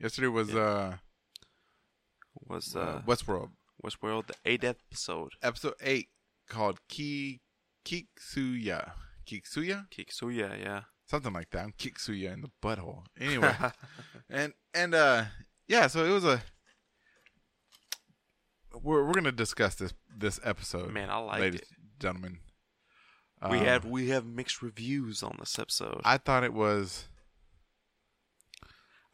Yesterday was Westworld. Westworld, the 8th episode. Episode 8 called Kiksuya. Kiksuya? Kiksuya, yeah. Something like that. I'm Kiksuya in the butthole. Anyway. So it was a... We're going to discuss this episode. Man, I liked ladies it. And gentlemen. We have mixed reviews on this episode. I thought it was...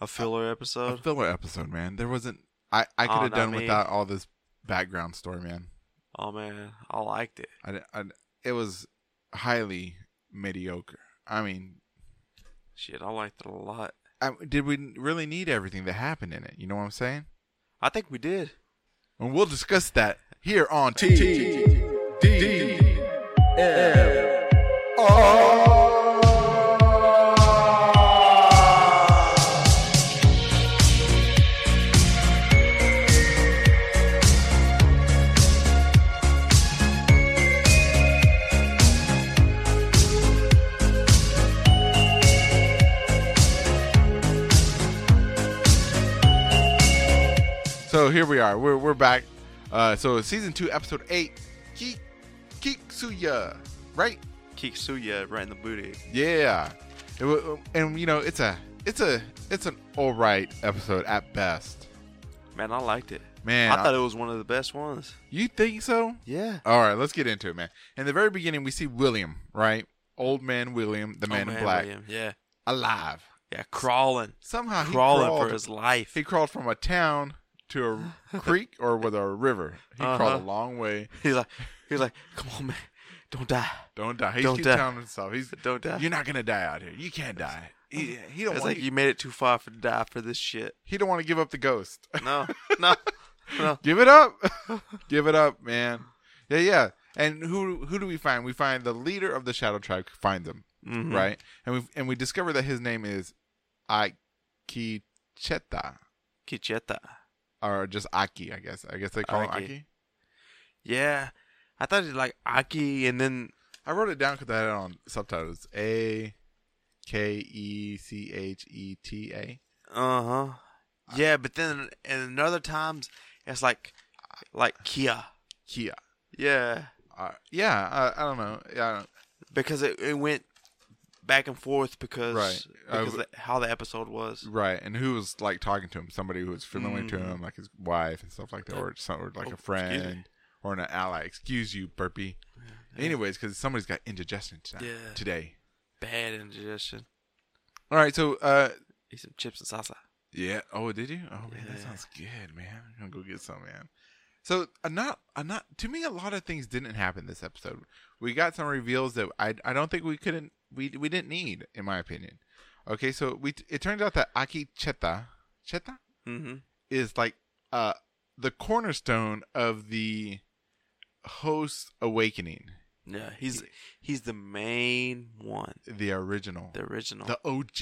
A filler episode? A filler episode, man. There wasn't... I could have done without all this background story, man. Oh, man. I liked it. It was highly mediocre. I mean... Shit, I liked it a lot. Did we really need everything that happened in it? You know what I'm saying? I think we did. And we'll discuss that here on TDMR. So here we are. We're back. So season 2, episode 8, Kiksuya, right? Kiksuya, right in the booty. Yeah, and you know it's an all right episode at best. Man, I liked it. Man, I thought it was one of the best ones. You think so? Yeah. All right, let's get into it, man. In the very beginning, we see William, right? Old man William, the man in black. William, yeah. Alive. Yeah, crawling. Somehow he crawled for his life. He crawled from a town to a creek or with a river. He crawled a long way. He's like, come on, man, don't die. He's keep telling himself, don't die. You're not gonna die out here. You can't die. He don't. It's like you made it too far to die for this shit. He don't want to give up the ghost. No. Give it up, man. Yeah. And who do we find? We find the leader of the Shadow Tribe. Finds him, mm-hmm. right? And we discover that his name is Akecheta. Or just Aki, I guess. I guess they call him Aki. Yeah. I thought it was like Aki, and then... I wrote it down because I had it on subtitles. Akecheta. Uh-huh. Yeah, but then in other times, it's like Kia. Yeah. I don't know. Yeah, because it went back and forth because how the episode was. Right, and who was like talking to him? Somebody who was familiar to him, like his wife and stuff like that, or a friend or an ally. Excuse you, burpee. Yeah. Anyways, because somebody's got indigestion today. Bad indigestion. All right, so eat some chips and salsa. Yeah. Oh, did you? Oh man, that sounds good, man. I'm gonna go get some, man. So not to me. A lot of things didn't happen this episode. We got some reveals that I don't think we didn't need, in my opinion. Okay, so it turns out that Akecheta is like the cornerstone of the host's awakening. Yeah, he's the main one. The original. The OG.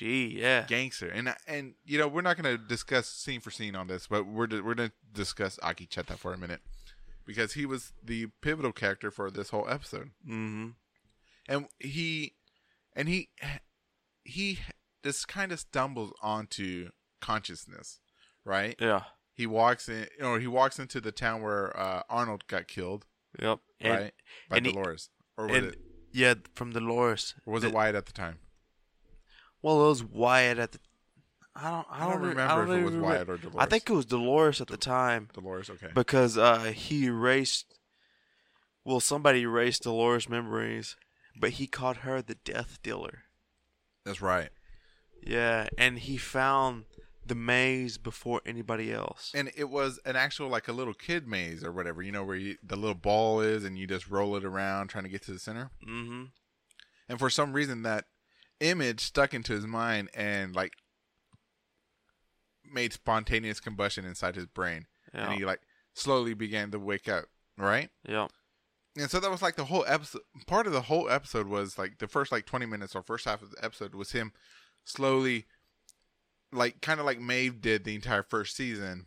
Yeah. Gangster. And you know, we're not going to discuss scene for scene on this, but we're going to discuss Akecheta for a minute because he was the pivotal character for this whole episode. Mhm. And he just kind of stumbles onto consciousness, right? Yeah. He walks into the town where Arnold got killed. Yep. Right? By Dolores. Yeah, from Dolores. Or was it Wyatt at the time? Well, it was Wyatt at the... I don't remember if it was Wyatt or Dolores. I think it was Dolores at the time. Dolores, okay. Because he erased... Well, somebody erased Dolores' memories, but he caught her the death dealer. That's right. Yeah, and he found the maze before anybody else. And it was an actual, like, a little kid maze or whatever, you know, where the little ball is and you just roll it around trying to get to the center. Mm-hmm. And for some reason, that image stuck into his mind and, like, made spontaneous combustion inside his brain. Yeah. And he, like, slowly began to wake up, right? Yeah. And so that was like the whole episode. Part of the whole episode was like the first like 20 minutes or first half of the episode was him slowly, like kind of like Maeve did the entire first season,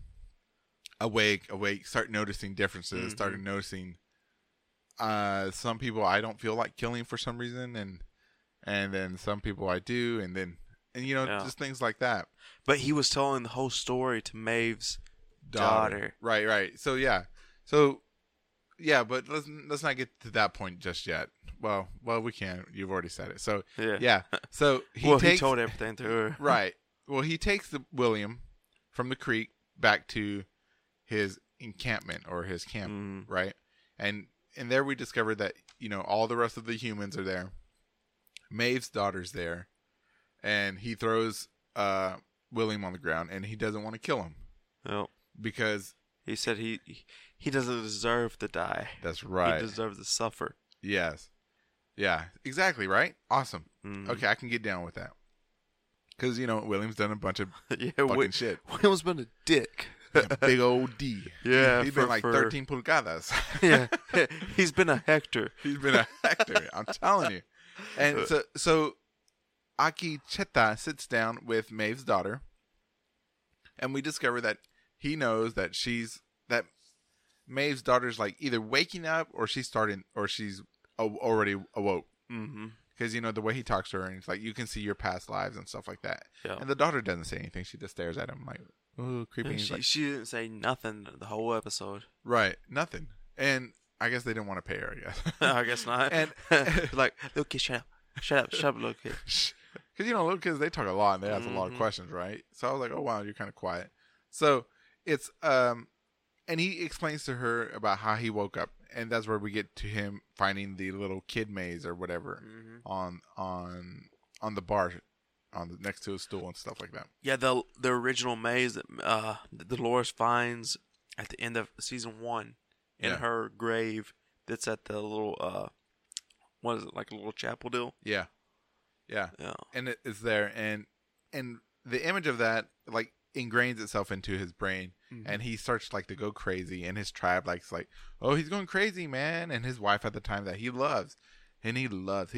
awake, start noticing differences, started noticing some people I don't feel like killing for some reason, and then some people I do, and then and you know, just things like that. But he was telling the whole story to Maeve's daughter. Right. So, but let's not get to that point just yet. Well, we can. You've already said it. So, yeah. So he he told everything to her. Right. Well, he takes William from the creek back to his encampment or his camp, right? And there we discovered that, you know, all the rest of the humans are there. Maeve's daughter's there. And he throws William on the ground, and he doesn't want to kill him. No. Because he said he doesn't deserve to die. That's right. He deserves to suffer. Yes. Yeah, exactly, right? Awesome. Mm-hmm. Okay, I can get down with that. Because, you know, William's done a bunch of fucking shit. William's been a dick. Yeah, big old D. Yeah. He's been like 13 pulgadas. Yeah. He's been a Hector. I'm telling you. And so Akecheta sits down with Maeve's daughter. And we discover that he knows that that Maeve's daughter's like either waking up or she's already awoke. Mm-hmm. Because, you know, the way he talks to her, and he's like, you can see your past lives and stuff like that. Yeah. And the daughter doesn't say anything. She just stares at him like, ooh, creepy. And she didn't say nothing the whole episode. Right. Nothing. And I guess they didn't want to pay her, I guess. I guess not. And like, little kid, shut up, little kid. Because, you know, little kids, they talk a lot and they ask a lot of questions, right? So I was like, oh, wow, you're kind of quiet. So it's, and he explains to her about how he woke up. And that's where we get to him finding the little kid maze or whatever on the bar, next to a stool and stuff like that. Yeah, the original maze that Dolores finds at the end of season 1 in her grave. That's at the little what is it, like a little chapel deal? Yeah. And it's there, and the image of that like ingrains itself into his brain. Mm-hmm. And he starts like to go crazy, and his tribe like, oh, he's going crazy, man. And his wife at the time that he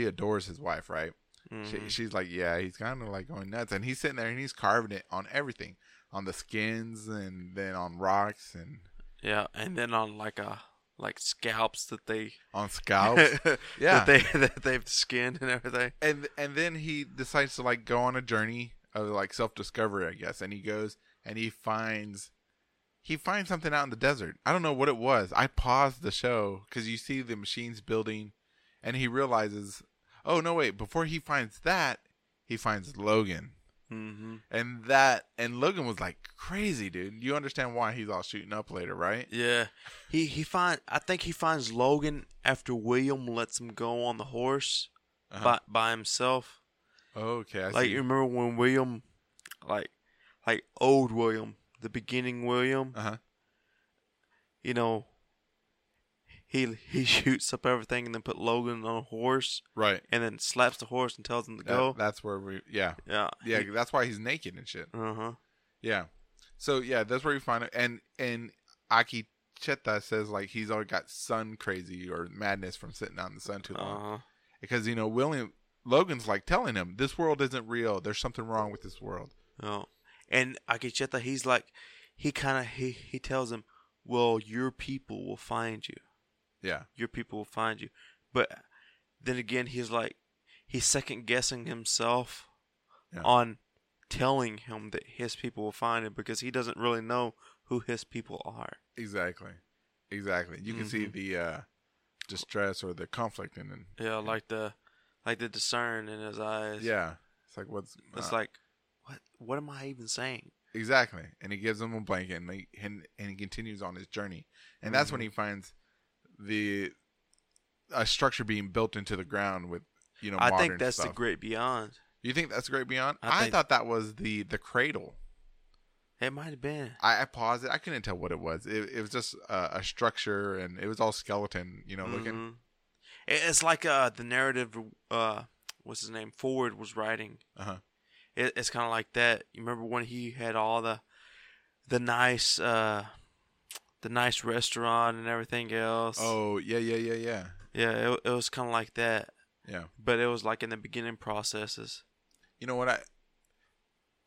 adores his wife, right? Mm-hmm. She's like, yeah, he's kind of like going nuts, and he's sitting there and he's carving it on everything, on the skins, and then on rocks, and then on like scalps that they've skinned and everything. And then he decides to like go on a journey of like self discovery, I guess, and he goes and he finds something out in the desert. I don't know what it was. I paused the show because you see the machines building, and he realizes, oh, no, wait. Before he finds that, he finds Logan. Mm-hmm. And Logan was like crazy, dude. You understand why he's all shooting up later, right? Yeah. I think he finds Logan after William lets him go on the horse by himself. Oh, okay. You remember when William, like old William, the beginning William, you know, he shoots up everything and then put Logan on a horse, right? And then slaps the horse and tells him to go. That's where that's why he's naked and shit. So that's where you find it. And Akecheta says like he's already got sun crazy or madness from sitting out in the sun too long, because you know Logan's like telling him this world isn't real. There's something wrong with this world. Oh. And Akecheta, he's like, he tells him, well, your people will find you. Yeah. Your people will find you. But then again, he's like, he's second guessing himself on telling him that his people will find him because he doesn't really know who his people are. Exactly. You can see the distress or the conflict in him. Yeah, like the discern in his eyes. Yeah. It's like, what am I even saying? Exactly. And he gives him a blanket and he continues on his journey. And that's when he finds a structure being built into the ground with, you know, modern stuff. I think that's the Great Beyond. You think that's the Great Beyond? I thought that was the cradle. It might have been. I paused it. I couldn't tell what it was. It was just a structure, and it was all skeleton, you know, looking. It's like the narrative, what's his name, Ford was writing. It's kind of like that. You remember when he had all the nice restaurant and everything else? Oh, yeah. Yeah, it was kind of like that. Yeah. But it was like in the beginning processes. You know what?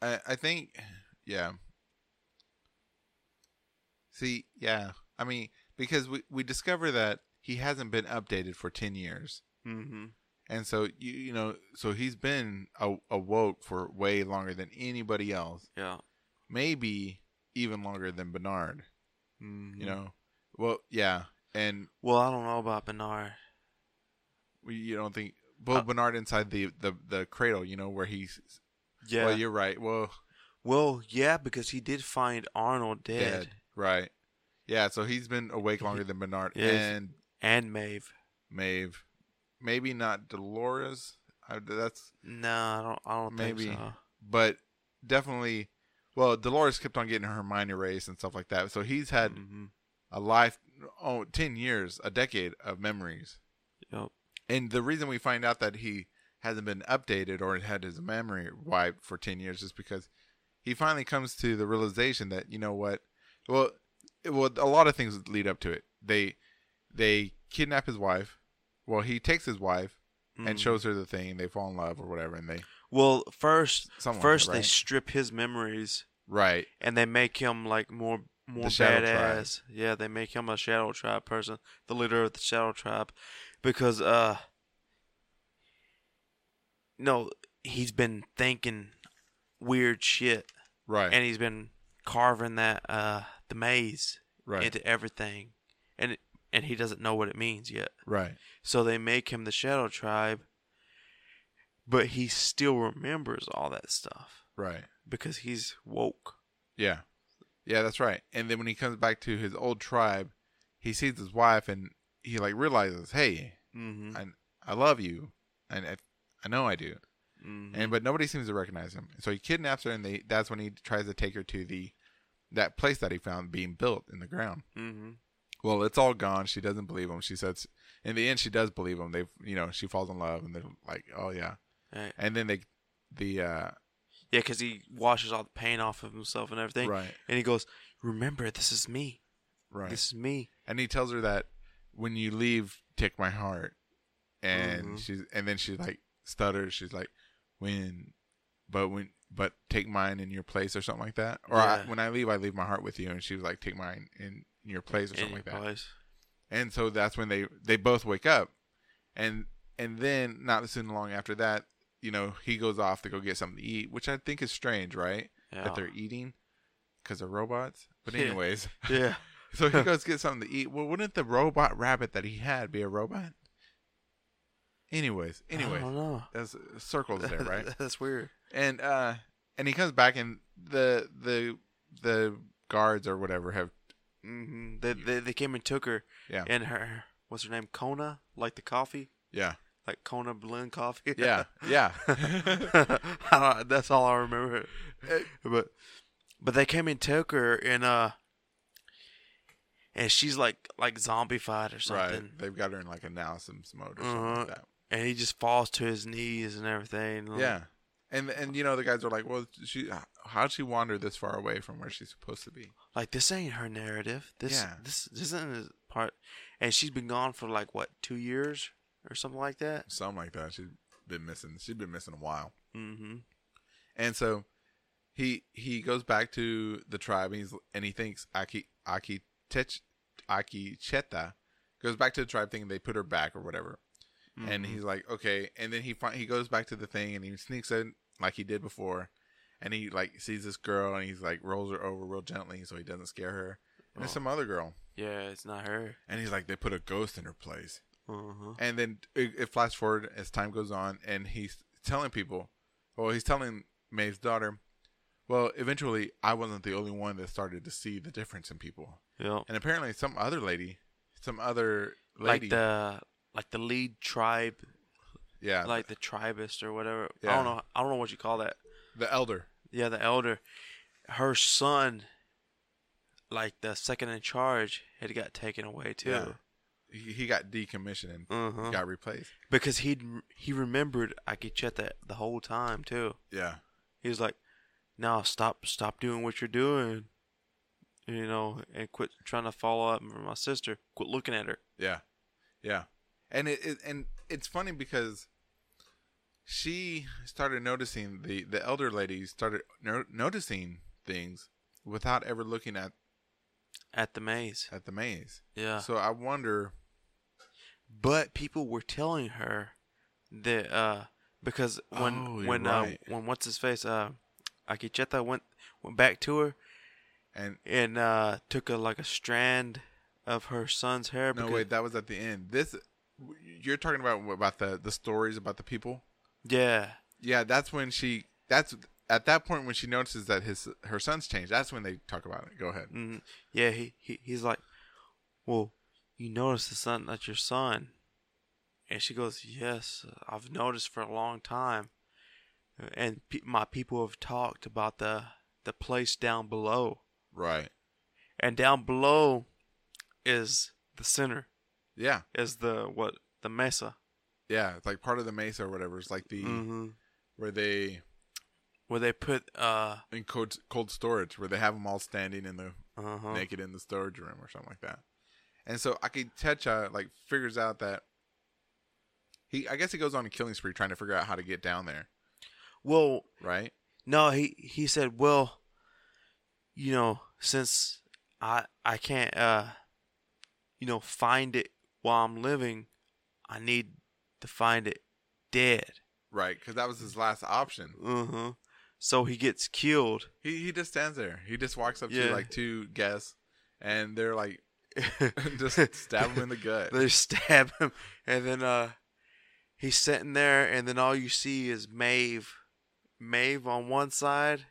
I think, yeah. See, yeah. I mean, because we discover that he hasn't been updated for 10 years. Mm-hmm. And so, you know, so he's been awoke for way longer than anybody else. Yeah. Maybe even longer than Bernard. Mm-hmm. You know? Well, yeah. And well, I don't know about Bernard. You don't think... Well, Bernard inside the cradle, you know, where he's... Yeah. Well, you're right. Well, yeah, because he did find Arnold dead. Right. Yeah, so he's been awake longer than Bernard. Yes. And Maeve. Maybe not Dolores. I don't think so. But definitely... Well, Dolores kept on getting her mind erased and stuff like that. So he's had a life... 10 years, a decade of memories. Yep. And the reason we find out that he hasn't been updated or had his memory wiped for 10 years is because he finally comes to the realization that, you know what? Well, a lot of things lead up to it. They kidnap his wife. Well, he takes his wife and shows her the thing. They fall in love or whatever. And they... Well, first they strip his memories. Right. And they make him like more badass. Yeah, they make him a Shadow Tribe person, the leader of the Shadow Tribe, because he's been thinking weird shit, right? And he's been carving that the maze into everything, and he doesn't know what it means yet, right? So they make him the Shadow Tribe, but he still remembers all that stuff, right? Because he's woke. Yeah. Yeah, that's right. And then when he comes back to his old tribe, he sees his wife and he like realizes, hey, I love you, and I know I do, but nobody seems to recognize him. So he kidnaps her, and that's when he tries to take her to that place that he found being built in the ground. Mm-hmm. Well, it's all gone. She doesn't believe him. She says, in the end, she does believe him. She falls in love, and they're like, oh yeah, right. And then yeah, because he washes all the paint off of himself and everything. Right. And he goes, remember, this is me. Right. This is me. And he tells her that when you leave, take my heart. And then she like stutters. She's like, but take mine in your place or something like that. Or yeah. When I leave my heart with you. And she was like, take mine in your place or something like that. Place. And so that's when they both wake up. And then not soon long after that, you know, he goes off to go get something to eat, which I think is strange, right? Yeah. That they're eating because they're robots. But anyways. Yeah. So he goes get something to eat. Well, wouldn't the robot rabbit that he had be a robot? Anyways. I don't know. There's circles there, right? That's weird. And he comes back, and the guards or whatever have... Mm-hmm. They came and took her. Yeah. And her... What's her name? Kona? Like the coffee? Yeah. Like Kona blend coffee. Yeah. That's all I remember. But they came and took her, and she's like zombified or something. Right. They've got her in like a Nalsim's mode or something like that. And he just falls to his knees and everything. Like, yeah. And you know, the guys are like, well, how'd she wander this far away from where she's supposed to be? Like, this ain't her narrative. This isn't his part. And she's been gone for like what, 2 years? Or something like that. She's been missing. She's been missing a while. Mm-hmm. And so he goes back to the tribe, and he thinks Akecheta goes back to the tribe thing, and they put her back or whatever. Mm-hmm. And he's like, okay. And then he goes back to the thing, and he sneaks in like he did before, and he like sees this girl, and he's like rolls her over real gently so he doesn't scare her. And there's some other girl. Yeah, it's not her. And he's like, they put a ghost in her place. Uh-huh. And then it flashes forward as time goes on, and he's telling Maeve's daughter, well, eventually I wasn't the only one that started to see the difference in people. Yeah. And apparently some other lady like the lead tribe. Yeah. Like the tribist or whatever. Yeah. I don't know what you call that. The elder. Yeah, the elder. Her son, like the second in charge, had got taken away too. Yeah. He got decommissioned and got replaced. Because he remembered Akecheta the whole time, too. Yeah. He was like, no, stop doing what you're doing, you know, and quit trying to follow up my sister. Quit looking at her. Yeah. Yeah. And it's funny because she started noticing, the elder lady started noticing things without ever looking at the maze. At the maze. Yeah. So I wonder... But people were telling her the because when what's his face Akecheta went back to her and took a strand of her son's hair. No, wait, that was at the end. This you're talking about the stories about the people. Yeah, that's when she. That's at that point when she notices that her son's changed. That's when they talk about it. Go ahead. Mm-hmm. Yeah, he's like, well, you noticed the son, that's your son, and she goes, yes, I've noticed for a long time, and my people have talked about the place down below. Right. And down below is the center. Yeah. Is the mesa. Yeah, it's like part of the mesa or whatever. It's like the mm-hmm. where they put in cold storage, where they have them all standing in the uh-huh. naked in the storage room or something like that. And so Akecheta figures out that I guess he goes on a killing spree trying to figure out how to get down there. Well, right? No, he said, well, you know, since I can't find it while I'm living, I need to find it dead. Right, because that was his last option. Uh-huh. So he gets killed. He just stands there. He just walks up to two guests, and they're like, just stab him in the gut. They stab him, and then he's sitting there, and then all you see is Maeve. Maeve on one side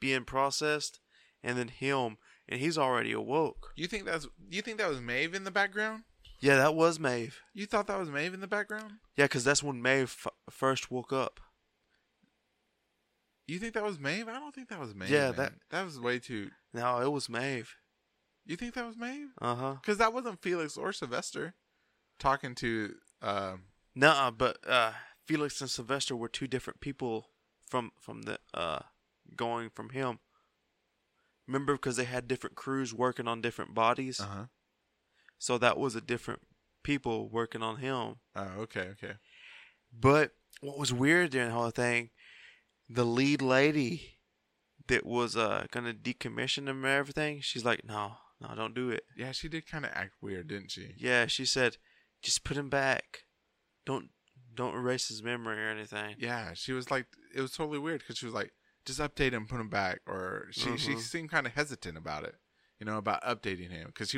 being processed, and then him, and he's already awoke. You think that was Maeve in the background? Yeah, that was Maeve. You thought that was Maeve in the background? Yeah, because that's when Maeve first woke up. You think that was Maeve? I don't think that was Maeve. Yeah, man. That was way too... No, it was Maeve. You think that was Maeve? Uh-huh. Because that wasn't Felix or Sylvester talking to... Nuh-uh, but Felix and Sylvester were two different people from the going from him. Remember, because they had different crews working on different bodies? Uh-huh. So that was a different people working on him. Oh, okay. But what was weird during the whole thing, the lead lady that was going to decommission him and everything, she's like, no, don't do it. Yeah, she did kind of act weird, didn't she? Yeah, she said, just put him back. Don't erase his memory or anything. Yeah, she was like, it was totally weird because she was like, just update him, put him back. Or she seemed kind of hesitant about it, about updating him because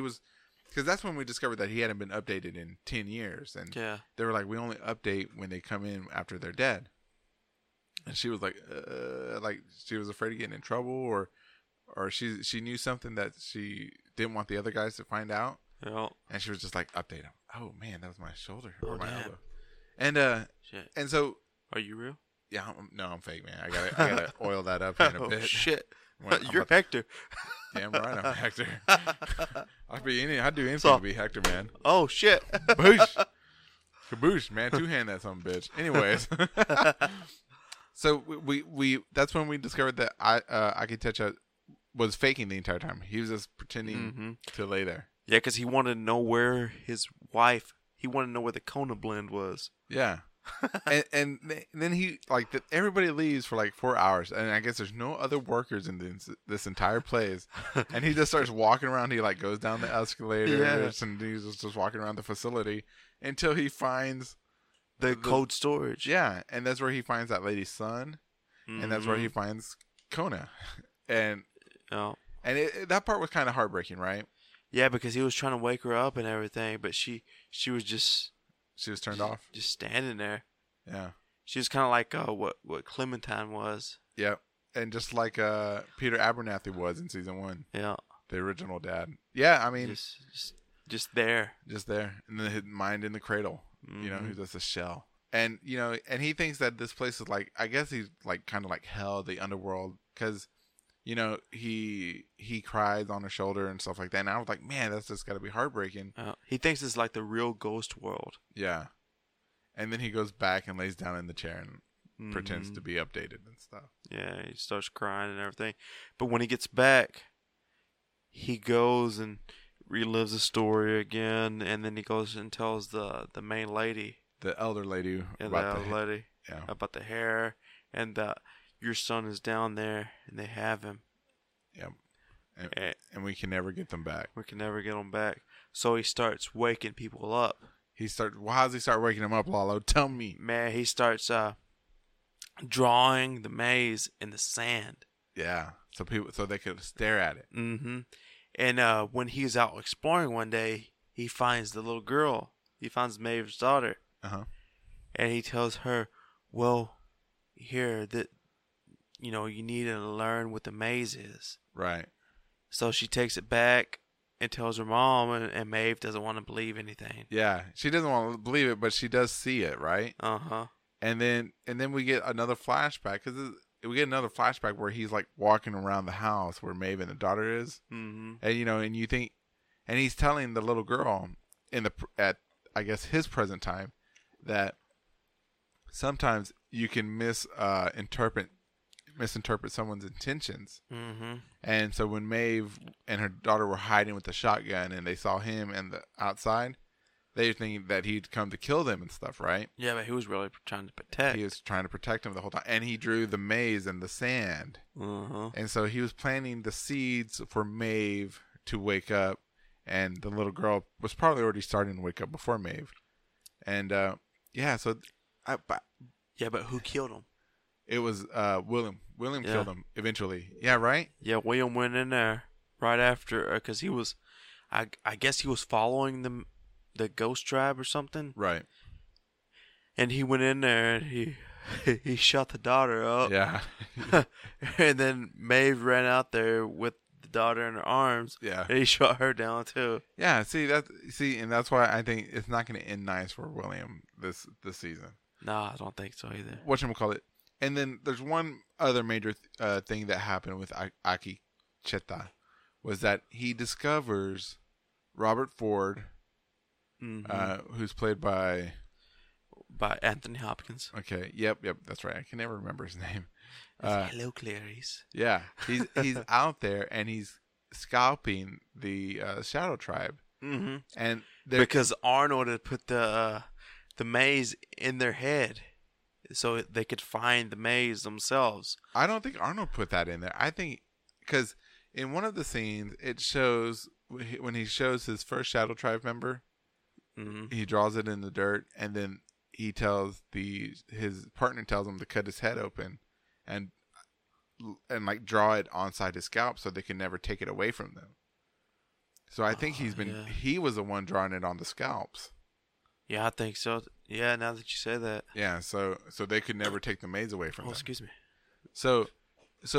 that's when we discovered that he hadn't been updated in 10 years. And they were like, we only update when they come in after they're dead. And she was like she was afraid of getting in trouble or she knew something that she didn't want the other guys to find out. Yep. And she was just like, update him. Oh, man, that was my shoulder or my elbow. And, shit. And so. Are you real? Yeah. I'm fake, man. I gotta oil that up in a bit. Oh, shit. You're Hector. Damn right I'm Hector. I'd do anything to be Hector, man. Oh shit. Boosh. Kaboosh, man. Two hand that some bitch. Anyways. So we that's when we discovered that Akecheta was faking the entire time. He was just pretending to lay there. Yeah, because he wanted to know where where the Kona blend was. Yeah. and then he everybody leaves for 4 hours, and I guess there's no other workers in this entire place. And he just starts walking around. He goes down the escalator and he's just walking around the facility until he finds the cold storage. Yeah, and that's where he finds that lady's son, and that's where he finds Kona. And that part was kind of heartbreaking, right? Yeah, because he was trying to wake her up and everything, but she was just. She was turned off. Just standing there. Yeah. She was kind of like what Clementine was. Yeah. And just like Peter Abernathy was in season 1. Yeah. The original dad. Yeah, I mean. Just there. Just there. And then his mind in the cradle. Mm-hmm. He's just a shell. And, and he thinks that this place is I guess he's kind of like hell, the underworld. Because, he cries on her shoulder and stuff like that. And I was like, man, that's just got to be heartbreaking. He thinks it's the real ghost world. Yeah. And then he goes back and lays down in the chair and pretends to be updated and stuff. Yeah, he starts crying and everything. But when he gets back, he goes and relives the story again. And then he goes and tells the main lady. The elder lady. Yeah, about the hair and the... Your son is down there, and they have him. Yep. And we can never get them back. So he starts waking people up. He starts. Well, how does he start waking him up, Lalo? Tell me. Man, he starts drawing the maze in the sand. Yeah, so people, so they could stare at it. Mm-hmm. And when he's out exploring one day, he finds the little girl. He finds Maeve's daughter. Uh-huh. And he tells her, "Well, here that you know you need to learn what the maze is." Right. So she takes it back and tells her mom, and Maeve doesn't want to believe anything. Yeah, she doesn't want to believe it, but she does see it, right? Uh huh. And then we get another flashback where he's like walking around the house where Maeve and the daughter is, mm-hmm. and you know, and you think, and he's telling the little girl at I guess his present time that sometimes you can misinterpret someone's intentions. Mm-hmm. And so when Maeve and her daughter were hiding with the shotgun and they saw him and the outside, they were thinking that he'd come to kill them and stuff, right? Yeah, but he was really trying to protect. He was trying to protect him the whole time. And he drew the maze and the sand. Mm-hmm. And so he was planting the seeds for Maeve to wake up. And the little girl was probably already starting to wake up before Maeve. And but who killed him? It was William. William killed him eventually. Yeah, right? Yeah, William went in there right after because he was, I guess he was following the ghost tribe or something. Right. And he went in there and he shot the daughter up. Yeah. And then Maeve ran out there with the daughter in her arms. Yeah. And he shot her down too. Yeah. See, and that's why I think it's not going to end nice for William this season. No, I don't think so either. Whatchamacallit? And then there's one other major thing that happened with Akecheta was that he discovers Robert Ford, mm-hmm. Who's played by Anthony Hopkins. Okay, yep, that's right. I can never remember his name. Hello, Clarice. Yeah, he's out there and he's scalping the Shadow Tribe, mm-hmm. and because Arnold had put the maze in their head. So they could find the maze themselves. I don't think Arnold put that in there. I think because in one of the scenes, it shows when he shows his first Shadow Tribe member, mm-hmm. he draws it in the dirt, and then he tells his partner tells him to cut his head open, and like draw it onside his scalp so they can never take it away from them. So I think he was the one drawing it on the scalps. Yeah, I think so. Yeah, now that you say that. Yeah, so they could never take the maze away from them. Excuse me. So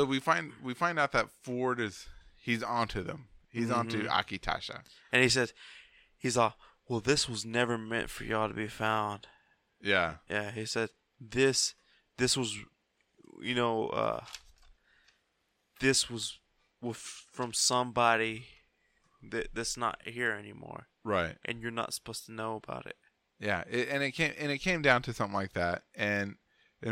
we find out that Ford he's onto them. He's mm-hmm. onto Akecheta. And he says, he's all, well, this was never meant for y'all to be found. Yeah. Yeah, he said, this was, you know, this was from somebody that's not here anymore. Right. And you're not supposed to know about it. Yeah, it came down to something like that, and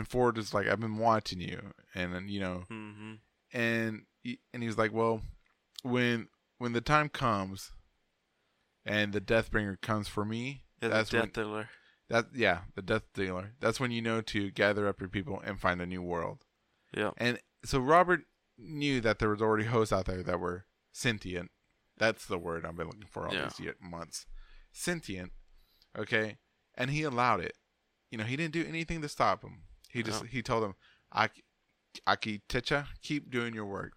Ford was like, "I've been watching you," and you know, mm-hmm. and he was like, "Well, when the time comes, and the Deathbringer comes for me, the Death Dealer. That's when you know to gather up your people and find a new world." Yeah, and so Robert knew that there was already hosts out there that were sentient. That's the word I've been looking for all these months. Sentient. Okay, and he allowed it. You know, he didn't do anything to stop him. He he told him, Akecheta, keep doing your work.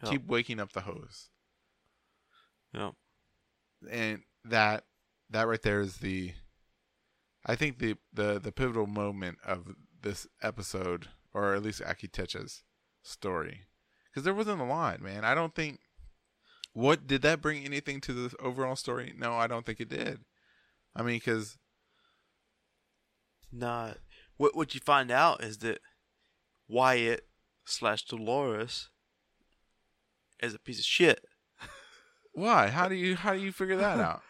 Yep. Keep waking up the host. Yeah. And that right there is I think the pivotal moment of this episode, or at least Akecheta's story. Because there wasn't a lot, man. I don't think... What did that bring anything to the overall story? No, I don't think it did. I mean, because... Nah. What you find out is that Wyatt / Dolores is a piece of shit. Why? How do you figure that out?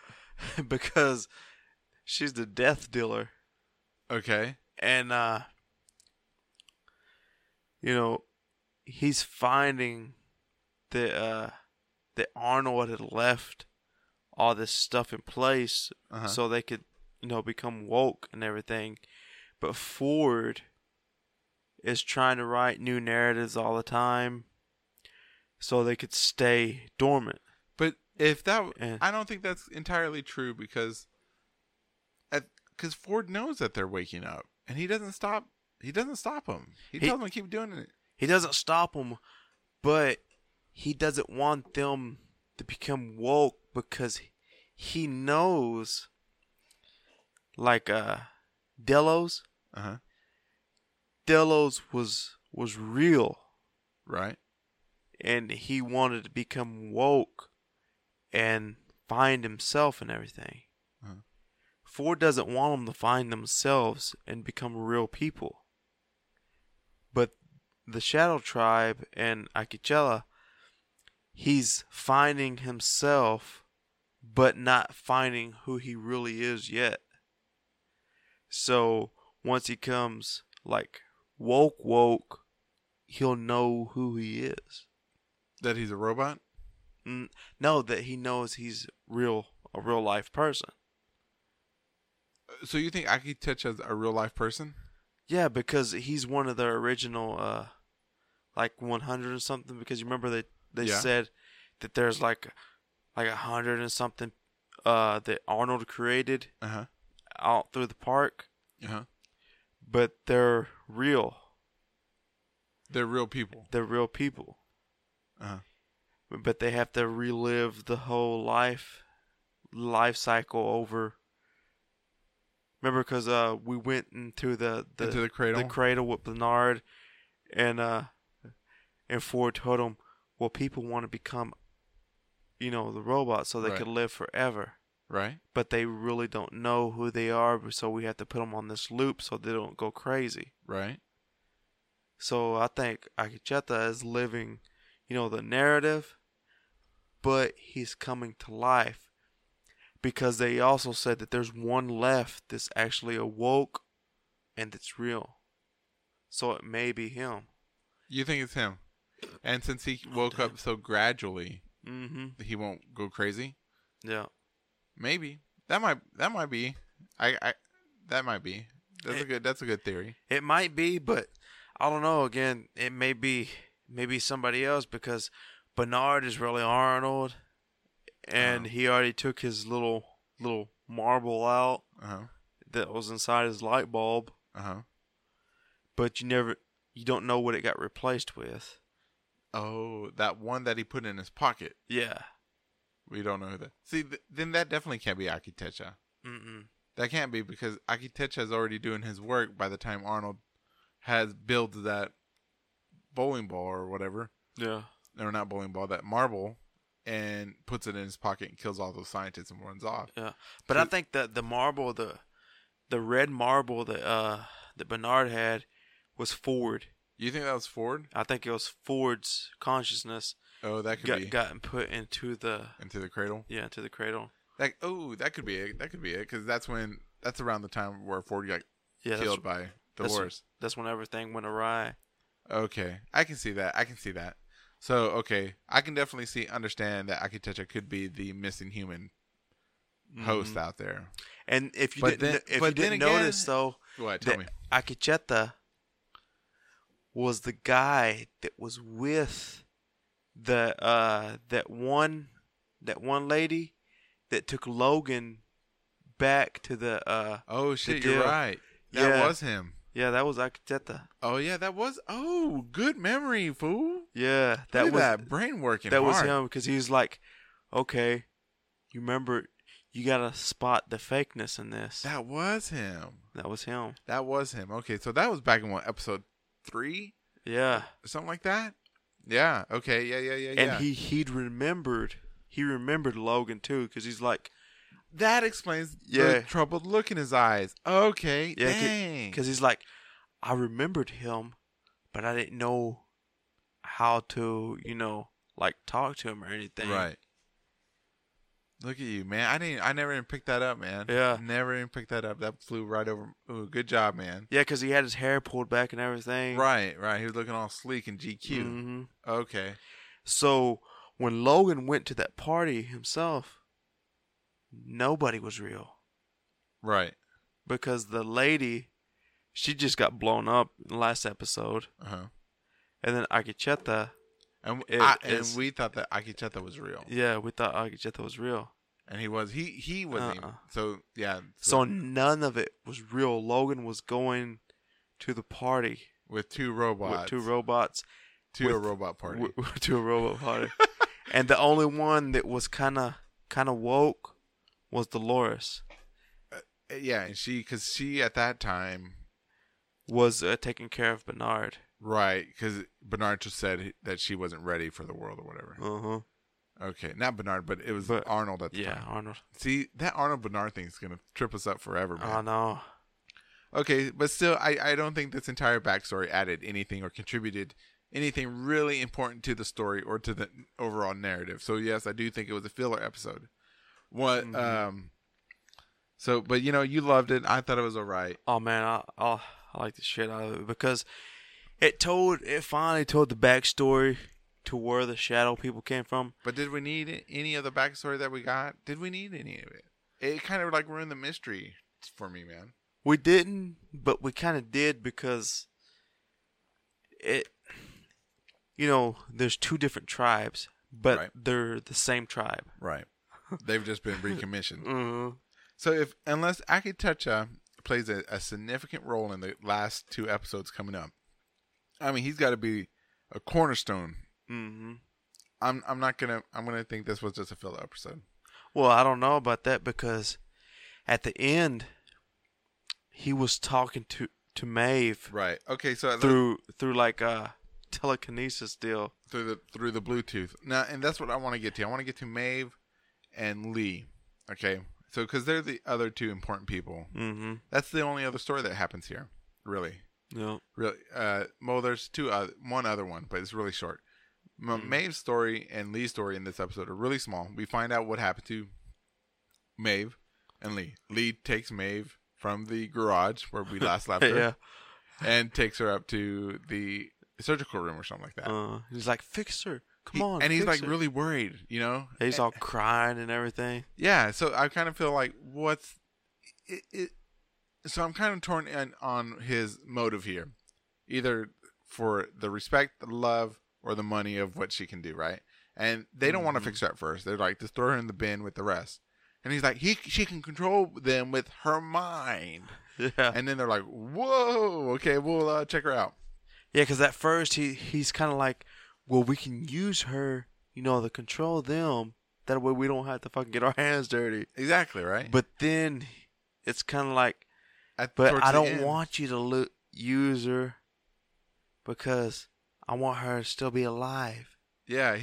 Because she's the death dealer. Okay. And, you know, he's finding that Arnold had left all this stuff in place, uh-huh. so they could, you know, become woke and everything. But Ford is trying to write new narratives all the time so they could stay dormant. But I don't think that's entirely true, because because Ford knows that they're waking up, and he doesn't stop. He doesn't stop them. He tells them to keep doing it. He doesn't stop them, but he doesn't want them to become woke because he knows, like Delos. Uh-huh. Delos was real, right? And he wanted to become woke and find himself and everything. Uh-huh. Ford doesn't want them to find themselves and become real people. But the Shadow Tribe and Akecheta, he's finding himself, but not finding who he really is yet. So once he comes like woke, he'll know who he is. That he's a robot? No, that he knows he's a real life person. So you think Akecheta's a real life person? Yeah, because he's one of the original, like 100 or something. Because you remember they said that there's like 100 and something that Arnold created out through the park. But they're real. They're real people. They're real people. But they have to relive the whole life cycle over. Remember, because we went into the cradle. The cradle with Bernard, and Ford told him, well, people want to become, the robot so they could live forever. Right. But they really don't know who they are, so we have to put them on this loop so they don't go crazy. Right. So I think Akecheta is living, the narrative, but he's coming to life. Because they also said that there's one left that's actually awoke and it's real. So it may be him. You think it's him? And since he woke up so gradually, he won't go crazy? Yeah. Maybe. That might be. That might be. That's a good theory. It might be, but I don't know. Again, it may be somebody else, because Bernard is really Arnold. And he already took his little marble out that was inside his light bulb. But you don't know what it got replaced with. Oh, that one that he put in his pocket. Yeah, we don't know that. See, then that definitely can't be Akecheta. That can't be, because Akecheta is already doing his work by the time Arnold has built that bowling ball or whatever. Yeah, or not bowling ball, that marble. And puts it in his pocket and kills all those scientists and runs off. Yeah, but I think that the marble, the red marble that Bernard had, was Ford. You think that was Ford? I think it was Ford's consciousness. Oh, that could be gotten put into the cradle. Yeah, into the cradle. Like, that could be it. That could be it, because that's around the time where Ford got killed by Dolores. That's when everything went awry. Okay, I can see that. So, okay, I can definitely understand that Akecheta could be the missing human host out there. And if you didn't notice, Akecheta was the guy that was with the that one lady that took Logan back to the oh shit, you're right. That was him. Yeah, that was Akecheta. Oh, yeah, that was... Oh, good memory, fool. Yeah, that brain working hard. That was him, because he was like, okay, you remember, you got to spot the fakeness in this. That was him. Okay, so that was back in episode 3? Yeah. Something like that? Yeah, okay, yeah. And he remembered Logan, too, because he's like... That explains the troubled look in his eyes. Okay, dang. Because he's like, I remembered him, but I didn't know how to, like talk to him or anything. Right. Look at you, man. I never even picked that up, man. Yeah. Never even picked that up. That flew right over. Ooh, good job, man. Yeah, because he had his hair pulled back and everything. Right. He was looking all sleek and GQ. Okay. So when Logan went to that party himself, nobody was real. Right. Because the lady, she just got blown up in the last episode. And then Akecheta. And we thought that Akecheta was real. Yeah, we thought Akecheta was real. And he wasn't. Even, so yeah. So none of it was real. Logan was going to the party with two robots. To a robot party. And the only one that was kind of woke was Dolores. Yeah, and because she at that time was taking care of Bernard. Right, because Bernard just said that she wasn't ready for the world or whatever. Uh-huh. Okay, not Bernard, but it was Arnold at the time. Yeah, Arnold. See, that Arnold-Bernard thing is going to trip us up forever, man. I know. Okay, but still, I don't think this entire backstory added anything or contributed anything really important to the story or to the overall narrative. So, yes, I do think it was a filler episode. What? Mm-hmm. So, but, you know, you loved it. I thought it was all right. Oh, man, I like the shit out of it because it finally told the backstory to where the shadow people came from. But did we need any of the backstory that we got? Did we need any of it? It kind of like ruined the mystery for me, man. We didn't, but we kind of did because it, you know, there's two different tribes, but they're the same tribe. Right. They've just been recommissioned. Mm-hmm. So unless Akecheta plays a significant role in the last two episodes coming up, I mean, he's got to be a cornerstone. Mm-hmm. I'm gonna think this was just a filler episode. Well, I don't know about that because at the end he was talking to Maeve. Right. Okay. So through like a telekinesis deal through the Bluetooth. Now, and that's what I want to get to. I want to get to Maeve and Lee. Okay. So because they're the other two important people. Mm-hmm. That's the only other story that happens here, really. No. Really. Well, there's one other one, but it's really short. Maeve's story and Lee's story in this episode are really small. We find out what happened to Maeve and Lee. Lee takes Maeve from the garage where we last left her and takes her up to the surgical room or something like that. He's like, fix her. Come on. And he's like really worried, you know? He's all crying and everything. Yeah. So I kind of feel like so I'm kind of torn on his motive here. Either for the respect, the love, or the money of what she can do, right? And they don't want to fix her at first. They're like, just throw her in the bin with the rest. And he's like, she can control them with her mind. Yeah. And then they're like, whoa, okay, we'll check her out. Yeah, because at first he's kind of like, well, we can use her, you know, to control them. That way we don't have to fucking get our hands dirty. Exactly, right? But then it's kind of like, but I don't want you to use her because I want her to still be alive. Yeah,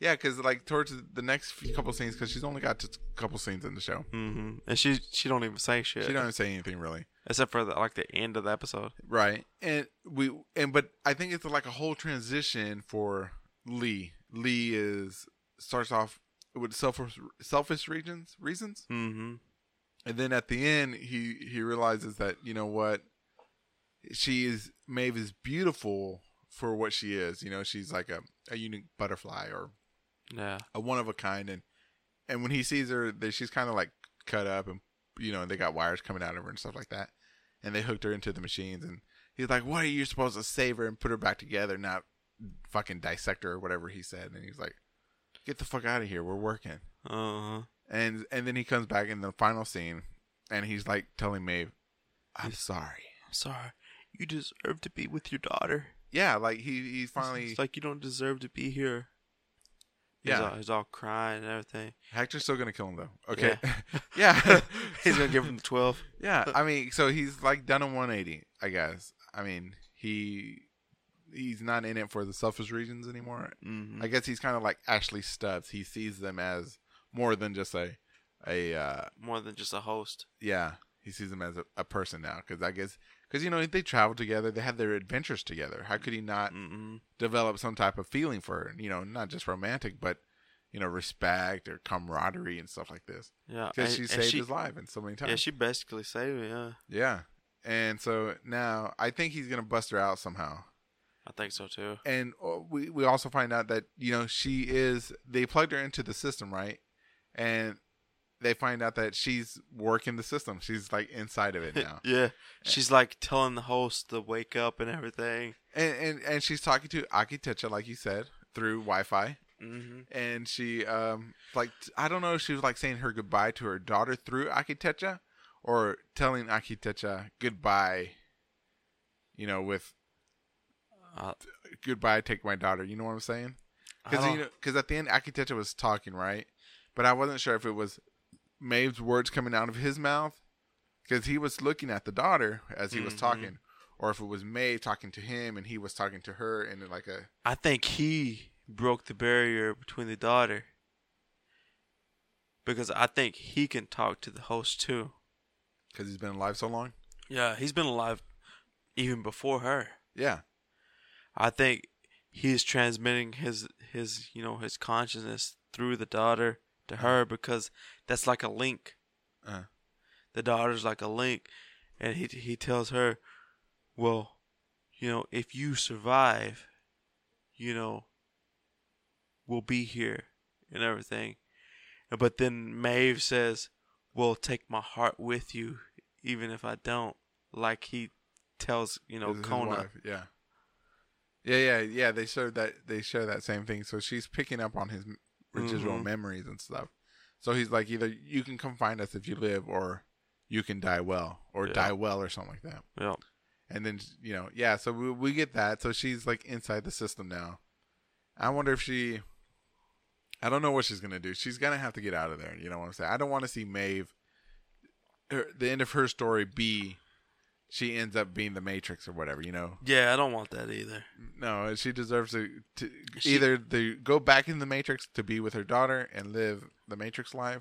because like towards the next couple scenes, because she's only got just a couple scenes in the show, mm-hmm. and she don't even say shit. She don't even say anything really, except for the end of the episode, right? But I think it's like a whole transition for Lee. Lee starts off with selfish reasons, mm-hmm. and then at the end he realizes that, you know what, Maeve is beautiful for what she is, you know, she's like a unique butterfly or a one of a kind, and when he sees her, she's kind of like cut up, and you know they got wires coming out of her and stuff like that, and they hooked her into the machines, and he's like, "What are you supposed to save her and put her back together, not fucking dissect her or whatever he said?" And he's like, "Get the fuck out of here, we're working." Uh-huh. And then he comes back in the final scene, and he's like telling Maeve, "I'm sorry, you deserve to be with your daughter." Yeah, like he finally... It's like, you don't deserve to be here. Yeah. He's all crying and everything. Hector's still going to kill him, though. Okay. Yeah. He's going to give him the 12. Yeah, I mean, so he's like done a 180, I guess. I mean, he's not in it for the selfish reasons anymore. Mm-hmm. I guess he's kind of like Ashley Stubbs. He sees them as more than just more than just a host. Yeah, he sees them as a person now, because I guess... Because, you know, they traveled together. They had their adventures together. How could he not develop some type of feeling for her? You know, not just romantic, but, you know, respect or camaraderie and stuff like this. Yeah. Because she saved his life in so many times. Yeah, she basically saved it, yeah. Yeah. And so now I think he's going to bust her out somehow. I think so, too. And we also find out that, you know, they plugged her into the system, right? And... They find out that she's working the system. She's like inside of it now. Yeah. She's like telling the host to wake up and everything. And she's talking to Akecheta, like you said, through Wi-Fi. Mm-hmm. And she, like, I don't know if she was like saying her goodbye to her daughter through Akecheta or telling Akecheta goodbye, you know, with goodbye, take my daughter. You know what I'm saying? Because at the end, Akecheta was talking, right? But I wasn't sure if it was Maeve's words coming out of his mouth because he was looking at the daughter as he was talking, or if it was Maeve talking to him and he was talking to her and like a. I think he broke the barrier between the daughter because I think he can talk to the host too. Because he's been alive so long? Yeah, he's been alive even before her. Yeah. I think he's transmitting his you know, his consciousness through the daughter to her because that's like a link. The daughter's like a link, and he tells her, well, you know, if you survive, you know, we'll be here and everything. But then Maeve says, well, take my heart with you, even if I don't. Like he tells, you know, Kona. Yeah. Yeah. They share that same thing. So she's picking up on his residual memories and stuff. So he's like, either you can come find us if you live, or you can die well, or die well, or something like that. Yeah. And then you know, yeah. So we get that. So she's like inside the system now. I wonder if she. I don't know what she's gonna do. She's gonna have to get out of there. You know what I'm saying? I don't want to see Maeve. The end of her story be. She ends up being the Matrix or whatever, you know? Yeah, I don't want that either. No, she deserves to either go back in the Matrix to be with her daughter and live the Matrix life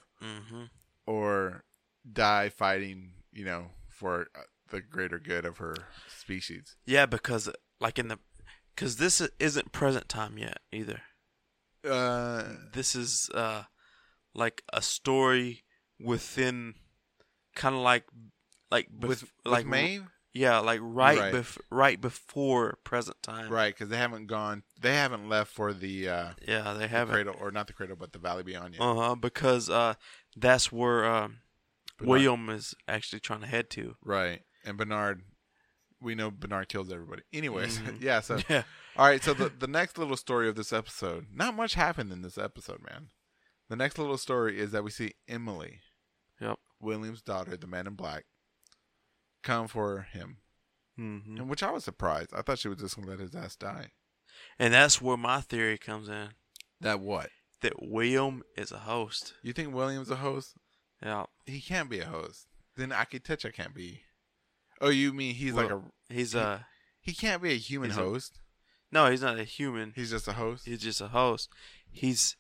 or die fighting, you know, for the greater good of her species. Yeah, because like because this isn't present time yet either. This is like a story within kind of like Maeve? Yeah, like right before present time. Right, because they haven't left for the they haven't the cradle, or not the cradle, but the Valley Beyond yet. Because that's where William is actually trying to head to. Right, and Bernard, we know Bernard kills everybody. Anyways, yeah. So all right, so the next little story of this episode, not much happened in this episode, man. The next little story is that we see Emily, William's daughter, the Man in Black, come for him, and which I was surprised. I thought she was just gonna let his ass die. And that's where my theory comes in. That what? That William is a host. You think William's a host? Yeah, he can't be a host. Then Akecheta can't be. Oh, you mean he can't be a human host? No, he's not a human. He's just a host. He's just a host. He's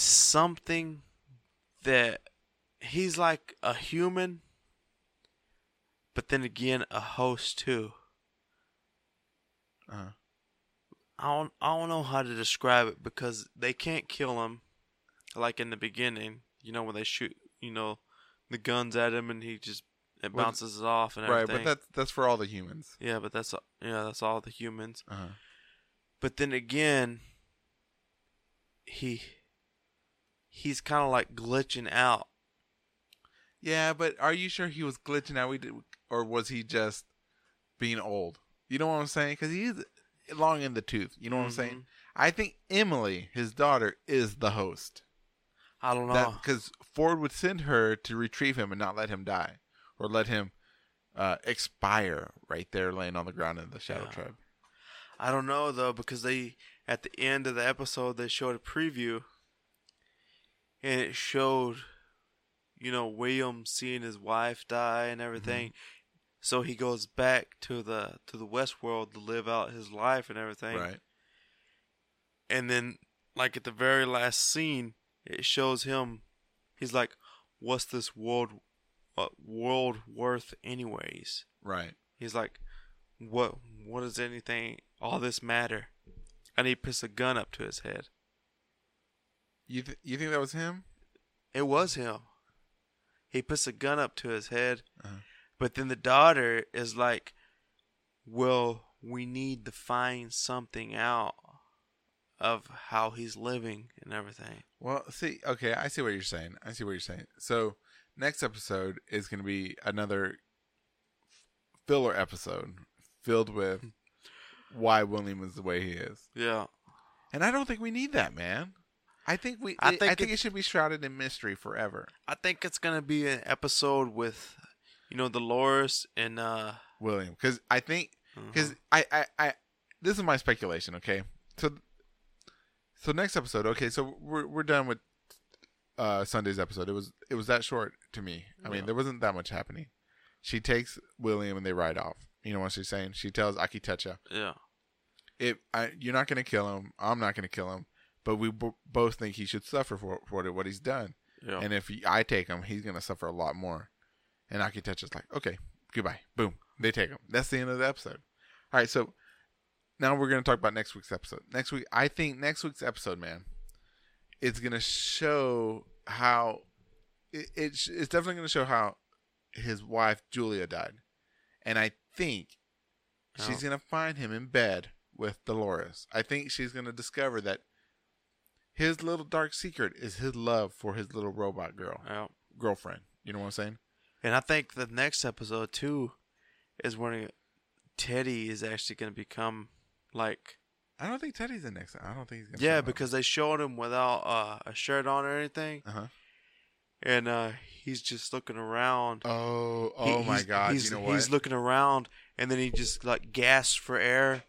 something that he's like a human. But then again, a host too. I don't know how to describe it because they can't kill him, like in the beginning. You know when they shoot, you know, the guns at him and he just bounces it off and everything. Right, but that's for all the humans. Yeah, but that's all the humans. But then again, he's kind of like glitching out. Yeah, but are you sure he was glitching out? Or was he just being old? You know what I'm saying? Because he's long in the tooth. You know what I'm saying? I think Emily, his daughter, is the host. I don't know. Because Ford would send her to retrieve him and not let him die. Or let him expire right there laying on the ground in the Shadow Tribe. I don't know, though, because at the end of the episode, they showed a preview. And it showed, you know, William seeing his wife die and everything. So he goes back to the Westworld to live out his life and everything. Right. And then, like, at the very last scene, it shows him, he's like, what's this world worth anyways? Right. He's like, what does anything, all this matter? And he puts a gun up to his head. You think that was him? It was him. He puts a gun up to his head, but then the daughter is like, well, we need to find something out of how he's living and everything. Well, see, okay, I see what you're saying. So next episode is going to be another filler episode filled with why William is the way he is. Yeah. And I don't think we need that, man. I think it should be shrouded in mystery forever. I think it's gonna be an episode with, Dolores and William, because I think I this is my speculation. Okay, so next episode. Okay, so we're done with Sunday's episode. It was that short to me. I mean, there wasn't that much happening. She takes William and they ride off. You know what she's saying? She tells Akecheta, "Yeah, you're not gonna kill him. I'm not gonna kill him." But we both think he should suffer for what he's done. Yeah. And if I take him, he's going to suffer a lot more. And Akecheta's like, okay, goodbye. Boom. They take him. That's the end of the episode. All right, so now we're going to talk about next week's episode. I think next week's episode, man, it's going to show how... It's definitely going to show how his wife, Julia, died. And I think she's going to find him in bed with Dolores. I think she's going to discover that his little dark secret is his love for his little robot girlfriend. You know what I'm saying? And I think the next episode, too, is when Teddy is actually going to become, like... I don't think Teddy's the next... I don't think he's going to... Yeah, because they showed him without a shirt on or anything. Uh-huh. And he's just looking around. My God. He's looking around, and then he just, like, gasps for air.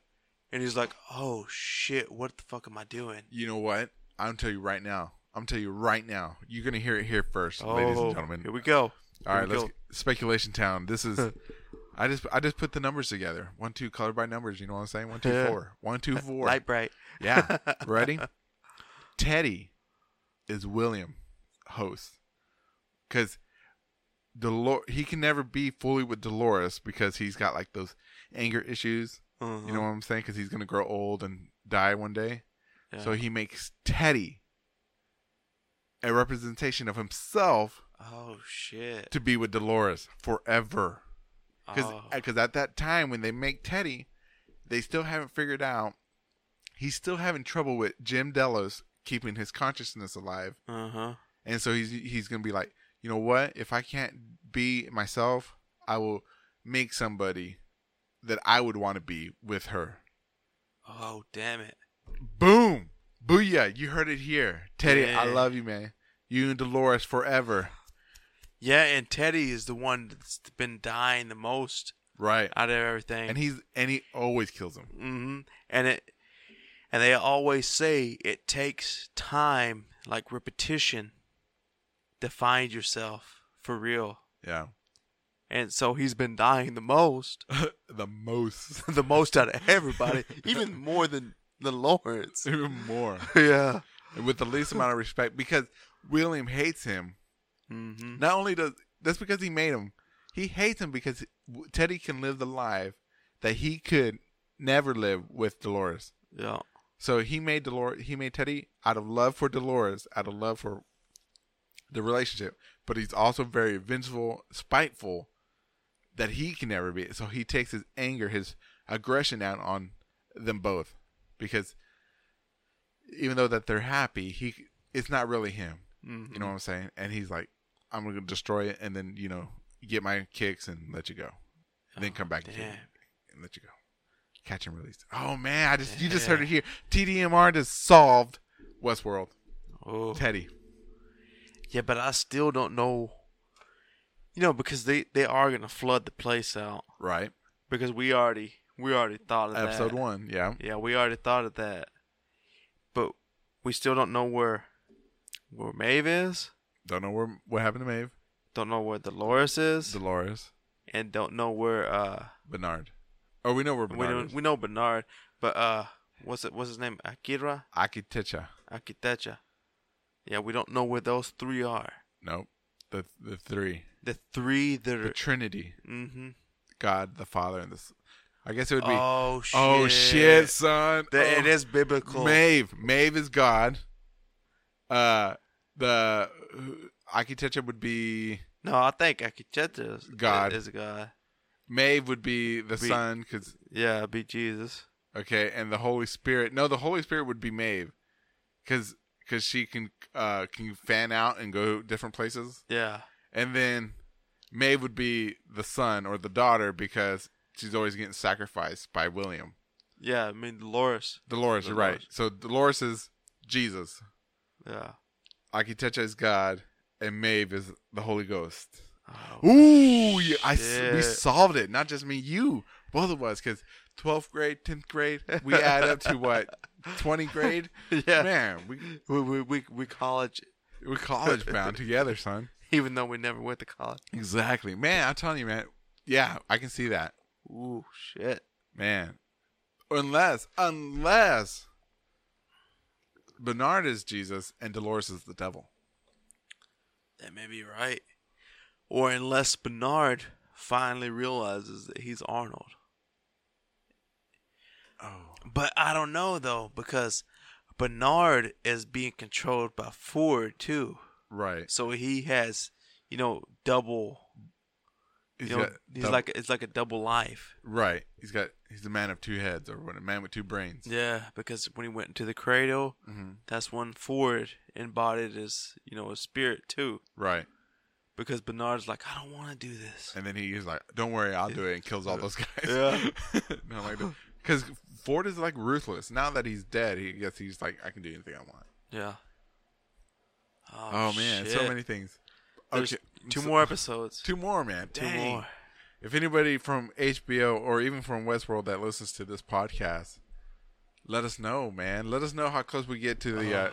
And he's like, oh, shit, what the fuck am I doing? You know what? I'm telling you right now. You're going to hear it here first, ladies and gentlemen. Here we go. Speculation town. This is, I just put the numbers together. 1, 2, color by numbers. You know what I'm saying? 1, 2, 4. 1, 2, 4. Light bright. Yeah. Ready? Teddy is William, host. Because he can never be fully with Dolores because he's got like those anger issues. Uh-huh. You know what I'm saying? Because he's going to grow old and die one day. Yeah. So he makes Teddy a representation of himself. Oh, shit. To be with Dolores forever. Because at that time when they make Teddy, they still haven't figured out. He's still having trouble with Jim Delos keeping his consciousness alive. Uh-huh. And so he's going to be like, you know what? If I can't be myself, I will make somebody that I would want to be with her. Oh, damn it. Boom. Booyah. You heard it here. Teddy, yeah. I love you, man. You and Dolores forever. Yeah, and Teddy is the one that's been dying the most. Right. Out of everything. And he always kills him. Mm-hmm. And they always say it takes time, like repetition, to find yourself for real. Yeah. And so he's been dying the most. The most out of everybody. Even more than the Lords. Even more. Yeah. With the least amount of respect. Because William hates him. Mm-hmm. Not only does... That's because he made him. He hates him because Teddy can live the life that he could never live with Dolores. Yeah. So he made Teddy out of love for Dolores. Out of love for the relationship. But he's also very vengeful, spiteful, that he can never be. So he takes his anger, his aggression out on them both. Because even though that they're happy, it's not really him. Mm-hmm. You know what I'm saying? And he's like, I'm going to destroy it and then, get my kicks and let you go. And then come back and let you go. Catch and release. Oh, man. You just heard it here. TDMR just solved Westworld. Oh. Teddy. Yeah, but I still don't know. Because they are going to flood the place out. Right. Because we already thought of that. Episode 1, yeah. Yeah, we already thought of that. But we still don't know where Maeve is. Don't know what happened to Maeve. Don't know where Dolores is. And don't know where Bernard. Oh, we know where Bernard is. We know Bernard, but what's his name? Akecheta. Yeah, we don't know where those three are. Nope. The three. The three that are... The Trinity. Mm-hmm. God, the Father, and the... I guess it would be... Oh, shit. Oh, shit, son. It is biblical. Maeve is God. The Akecheta would be... No, I think Akecheta is God. Maeve would be the Son. Cause... Yeah, it'd be Jesus. Okay, and the Holy Spirit... No, the Holy Spirit would be Maeve. Because she can fan out and go different places. Yeah. And then Maeve would be the son or the daughter because she's always getting sacrificed by William. Yeah, I mean, Dolores, you're right. So Dolores is Jesus. Yeah. Akecheta is God, and Maeve is the Holy Ghost. Oh, ooh, yeah, we solved it. Not just me, you. Both of us, because 12th grade, 10th grade, we add up to what? 20th grade? Yeah. Man, we college. We're college bound together, son. Even though we never went to college. Exactly. Man, I'm telling you, man. Yeah, I can see that. Ooh, shit. Man. Unless Bernard is Jesus and Dolores is the devil. That may be right. Or unless Bernard finally realizes that he's Arnold. Oh. But I don't know, though, because Bernard is being controlled by Ford, too. Right. So he has, double... it's like a double life. Right. He's a man of two heads, or a man with two brains. Yeah, because when he went into the cradle, mm-hmm. that's when Ford embodied his, his spirit too. Right. Because Bernard's like, I don't want to do this. And then he's like, don't worry, I'll do it, and kills all those guys. Yeah. No, like, because Ford is like ruthless. Now that he's dead, he's like, I can do anything I want. Yeah. Oh man, shit. So many things. There's okay. Two more episodes. Two more, man. Dang. Two more. If anybody from HBO or even from Westworld that listens to this podcast, let us know, man. Let us know how close we get to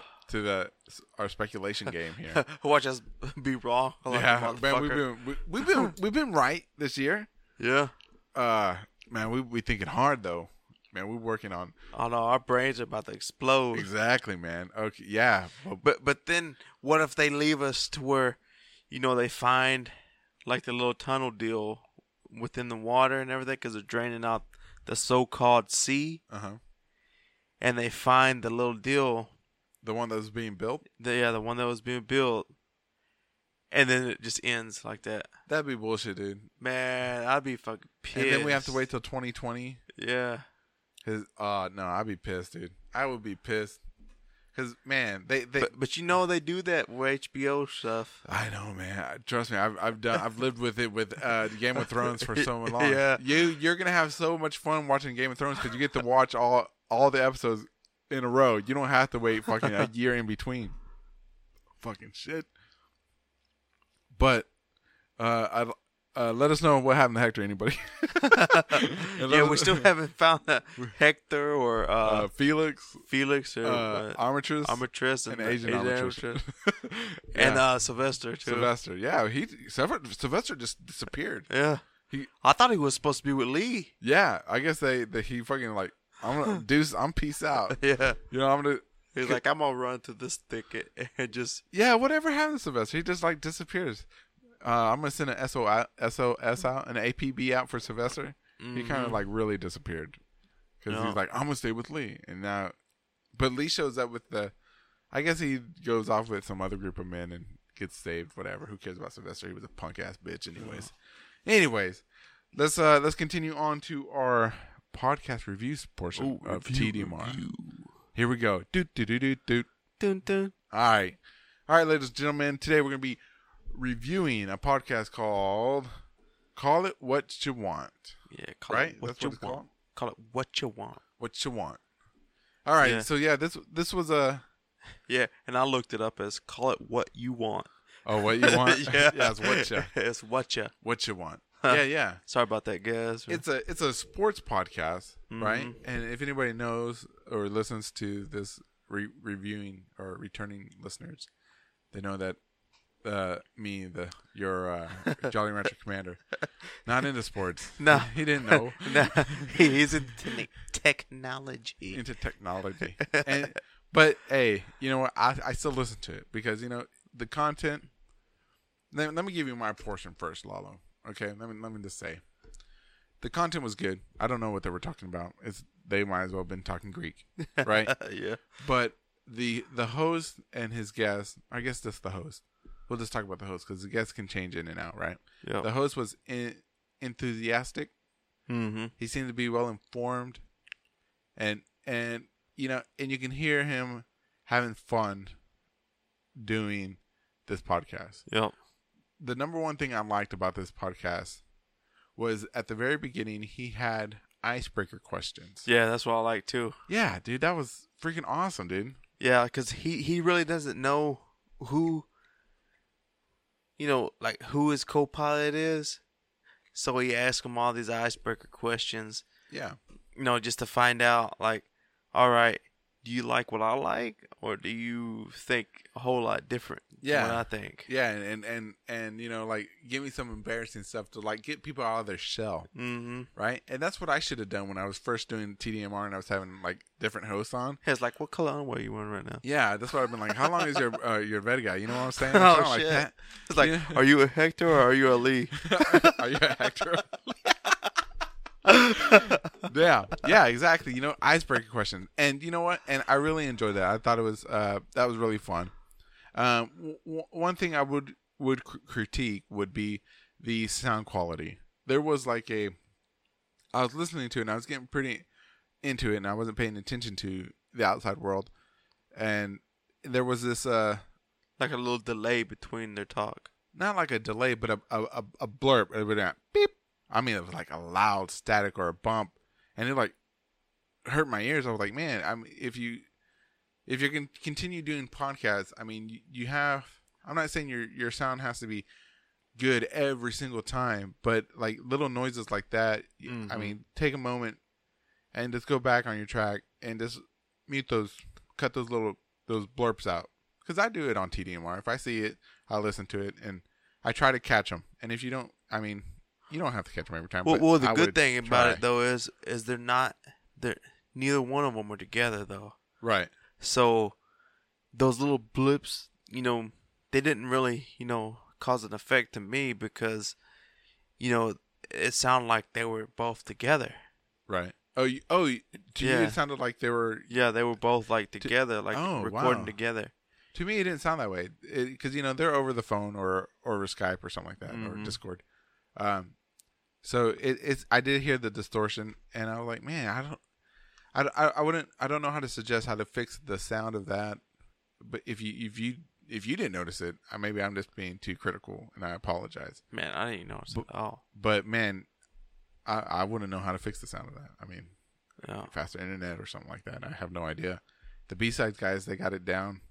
our speculation game here. Watch us be wrong. Yeah, man. We've been right this year. Yeah. Man, we thinking hard though. Man, we're working on. Oh no, our brains are about to explode. Exactly, man. Okay, yeah. But then what if they leave us to where? They find like the little tunnel deal within the water and everything because they're draining out the so-called sea. Uh-huh. And they find the little deal. The one that was being built? The one that was being built. And then it just ends like that. That'd be bullshit, dude. Man, I'd be fucking pissed. And then we have to wait till 2020? Yeah. No, I'd be pissed, dude. I would be pissed. Because, man, But they do that with HBO stuff. I know, man. Trust me, I've lived with it with Game of Thrones for so long. Yeah. You're going to have so much fun watching Game of Thrones because you get to watch all the episodes in a row. You don't have to wait fucking a year in between. Fucking shit. But let us know what happened to Hector, anybody. We still haven't found Hector or Felix or Armatrice and Agent Armatrice. Yeah. And Sylvester too. Sylvester, yeah, Sylvester just disappeared. Yeah, I thought he was supposed to be with Lee. Yeah, I guess he fucking like I'm peace out. Yeah, I'm gonna. He's like I'm gonna run through this thicket and just whatever happened to Sylvester, he just like disappears. I'm going to send an SOS out, an APB out for Sylvester. Mm-hmm. He kind of like really disappeared. Because he's like, I'm going to stay with Lee. And now, but Lee shows up with I guess he goes off with some other group of men and gets saved, whatever. Who cares about Sylvester? He was a punk ass bitch anyways. Oh. Anyways, let's continue on to our podcast reviews portion of TDMR. Review. Here we go. Dun, dun. All right, ladies and gentlemen. Today we're going to be reviewing a podcast called Call It What You Want. Yeah, Call It What You Want. What You Want. All right, so this was a... Yeah, and I looked it up as Call It What You Want. Oh, What You Want? yeah, it's What You. It's What You. What You Want. Yeah. Sorry about that, guys. It's a sports podcast, mm-hmm. right? And if anybody knows or listens to this reviewing or returning listeners, they know that your Jolly Rancher commander, not into sports. No, he didn't know. No, he's into technology. But hey, you know what? I still listen to it because the content. Let me give you my portion first, Lalo. Okay, let me just say, the content was good. I don't know what they were talking about. They might as well have been talking Greek, right? Yeah. But the host and his guest, I guess that's the host. We'll just talk about the host because the guests can change in and out, right? Yep. The host was enthusiastic. Mm-hmm. He seemed to be well informed, and you can hear him having fun doing this podcast. Yep. The number one thing I liked about this podcast was at the very beginning he had icebreaker questions. Yeah, that's what I like too. Yeah, dude, that was freaking awesome, dude. Yeah, because he really doesn't know who, you know, like who his co-pilot is. So he asked him all these icebreaker questions. Yeah. You know, just to find out, like, all right, do you like what I like, or do you think a whole lot different than what I think? Yeah, and you know, like, give me some embarrassing stuff to, like, get people out of their shell, mm-hmm. right? And that's what I should have done when I was first doing TDMR and I was having, like, different hosts on. It's like, what color underwear you wearing right now? Yeah, that's what I've been like, how long is your vet guy? You know what I'm saying? Oh, shit. Like that. It's like, are you a Hector or are you a Lee? Are you a Hector or a Lee? yeah, exactly. You know, icebreaker questions, and you know what? And I really enjoyed that. I thought it was that was really fun. One thing I would critique would be the sound quality. There was like I was listening to it, and I was getting pretty into it, and I wasn't paying attention to the outside world, and there was this like a little delay between their talk. Not like a delay, but a blurb. It would beep. I mean, it was like a loud static or a bump, and it like hurt my ears. I was like, man, if you can continue doing podcasts, I mean, you have. I'm not saying your sound has to be good every single time, but like little noises like that. Mm-hmm. I mean, take a moment and just go back on your track and just mute those, cut those blurps out. Because I do it on TDMR. If I see it, I listen to it, and I try to catch them. And if you don't, I mean. You don't have to catch them every time. Well the good thing about it though is they're neither one of them are together though. Right. So those little blips, you know, they didn't really, you know, cause an effect to me because, you know, it sounded like they were both together. Right. To you it sounded like they were. Yeah, they were both like together, recording together. To me, it didn't sound that way because you know they're over the phone or over Skype or something like that mm-hmm. or Discord. So it's I did hear the distortion, and I was like, man, I don't know how to suggest how to fix the sound of that. But if you didn't notice it, maybe I'm just being too critical, and I apologize. Man, I didn't notice it at all. But man, I wouldn't know how to fix the sound of that. I mean, faster internet or something like that. I have no idea. The B-side guys, they got it down.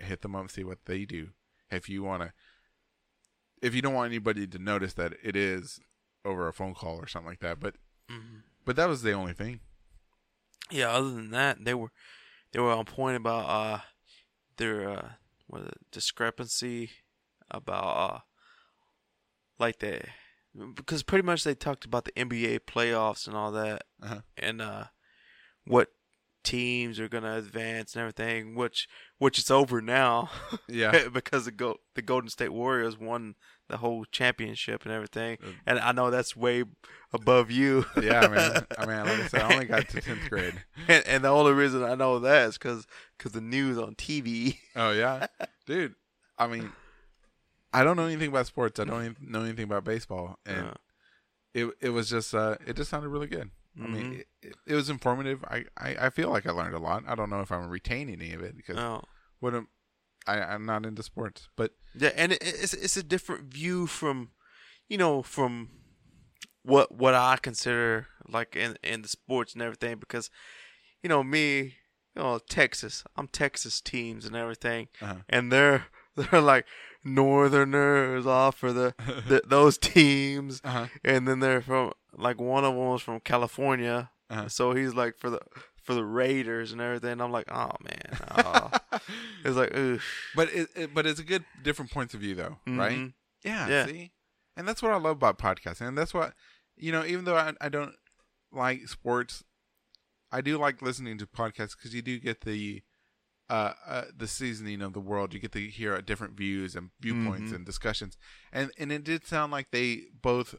Hit them up and see what they do. If you don't want anybody to notice that it is over a phone call or something like that, but mm-hmm. but that was the only thing. Yeah, other than that, they were on point about their discrepancy about like that because pretty much they talked about the NBA playoffs and all that uh-huh. and what teams are gonna advance and everything, which it's over now. Yeah, because the Golden State Warriors won the whole championship and everything. And I know that's way above you. Yeah, man. I mean, like I said, I only got to 10th grade, and the only reason I know that is because the news on TV. Oh yeah, dude. I mean, I don't know anything about sports. I don't know anything about baseball, and it was just it just sounded really good. I mean, mm-hmm. it was informative. I feel like I learned a lot. I don't know if I'm retaining any of it because I'm not into sports. But yeah, and it's a different view from, you know, from what I consider like in the sports and everything because, you know, me, you know, Texas teams and everything, uh-huh. and they're like Northerners off for the those teams, uh-huh. and then they're from. Like one of them was from California, uh-huh. so he's like for the Raiders and everything. I'm like, oh man, it's like, oof. But it's a good different points of view though, mm-hmm. right? Yeah, see, and that's what I love about podcasting, and that's what you know. Even though I don't like sports, I do like listening to podcasts because you do get the seasoning of the world. You get to hear different views and viewpoints mm-hmm. and discussions, and it did sound like they both.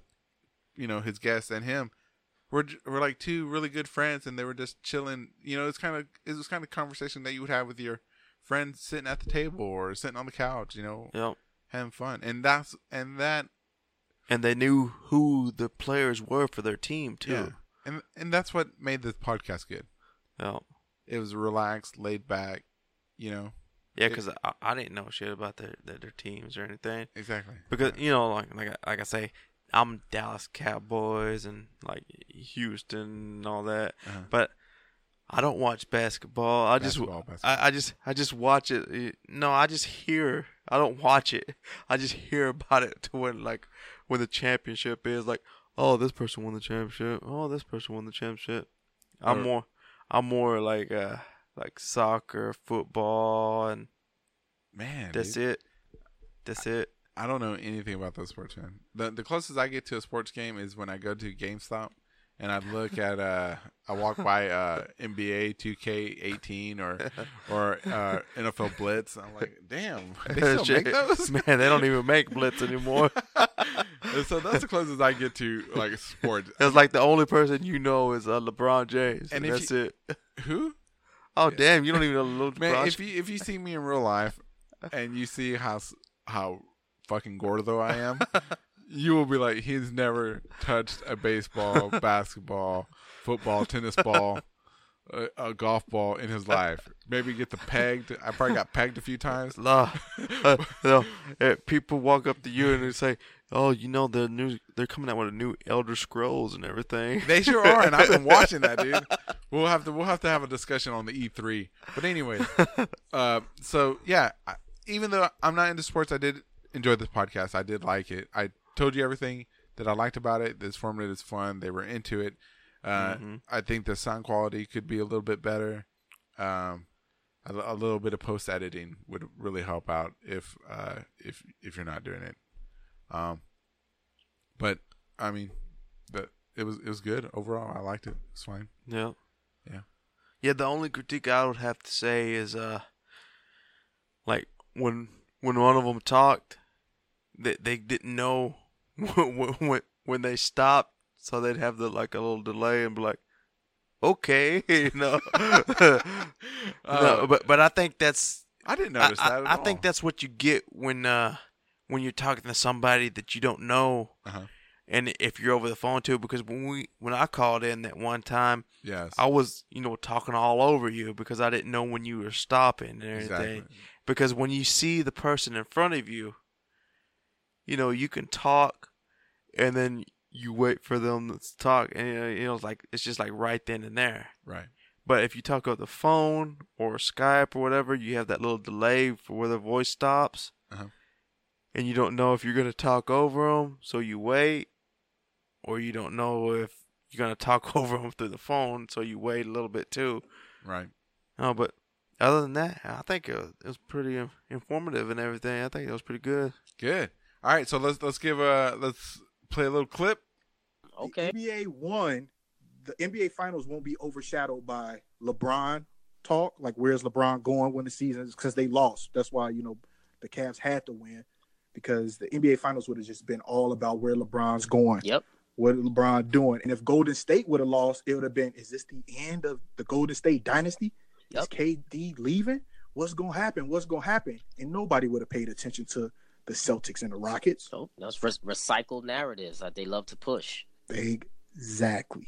You know, his guests and him were like two really good friends, and they were just chilling. You know, it was kind of conversation that you would have with your friends sitting at the table or sitting on the couch. You know, having fun, and they knew who the players were for their team too. Yeah. And that's what made this podcast good. Yeah, it was relaxed, laid back. You know. Yeah, because I didn't know shit about their teams or anything. Exactly. Because you know, like I say. I'm Dallas Cowboys and like Houston and all that, but I don't watch basketball. I just watch it. No, I just hear. I don't watch it. I just hear about it to when the championship is like, oh, this person won the championship. Oh, this person won the championship. I'm more like soccer, football, and man, that's it. I don't know anything about those sports, man. The closest I get to a sports game is when I go to GameStop. And I look at I walk by NBA 2K18 or NFL Blitz. And I'm like, damn, they still make those? Man, they don't even make Blitz anymore. So that's the closest I get to like sports. It's like the only person you know is LeBron James, and that's it. Who? Oh yeah. Damn, you don't even know LeBron. Man, if you see me in real life and you see how fucking gordo I am. You will be like, he's never touched a baseball, basketball, football, tennis ball, a golf ball in his life. Maybe get the pegged. I probably got pegged a few times. People walk up to you and they say, oh, you know, they're coming out with a new Elder Scrolls and everything. They sure are, and I've been watching that, dude. We'll have to have a discussion on the E3. But anyway, so yeah, even though I'm not into sports, I did enjoy this podcast. I did like it. I told you everything that I liked about it. This format is fun. They were into it. I think the sound quality could be a little bit better. A little bit of post editing would really help out if you're not doing it. But I mean, it was good overall. I liked it. It's fine. Yeah. The only critique I would have to say is when one of them talked. They didn't know when they stopped, so they'd have a little delay and be like, "Okay," you know. But I think I didn't notice that. At all. I think that's what you get when you're talking to somebody that you don't know, and if you're over the phone too. Because when I called in that one time, yes, I was talking all over you because I didn't know when you were stopping and everything. Exactly. Because when you see the person in front of you. You can talk, and then you wait for them to talk, and it's just like right then and there. Right. But if you talk over the phone or Skype or whatever, you have that little delay for where the voice stops, and you don't know if you're gonna talk over them, so you wait, or you don't know if you're gonna talk over them through the phone, so you wait a little bit too. Right. But other than that, I think it was pretty informative and everything. I think it was pretty good. Good. All right, so let's play a little clip. Okay. The NBA Finals won't be overshadowed by LeBron talk. Like, where's LeBron going when the season is? Because they lost. That's why the Cavs had to win, because the NBA Finals would have just been all about where LeBron's going. Yep. What is LeBron doing? And if Golden State would have lost, it would have been, is this the end of the Golden State dynasty? Yep. Is KD leaving? What's gonna happen? And nobody would have paid attention to the Celtics and the Rockets. So that's recycled narratives that they love to push. Exactly.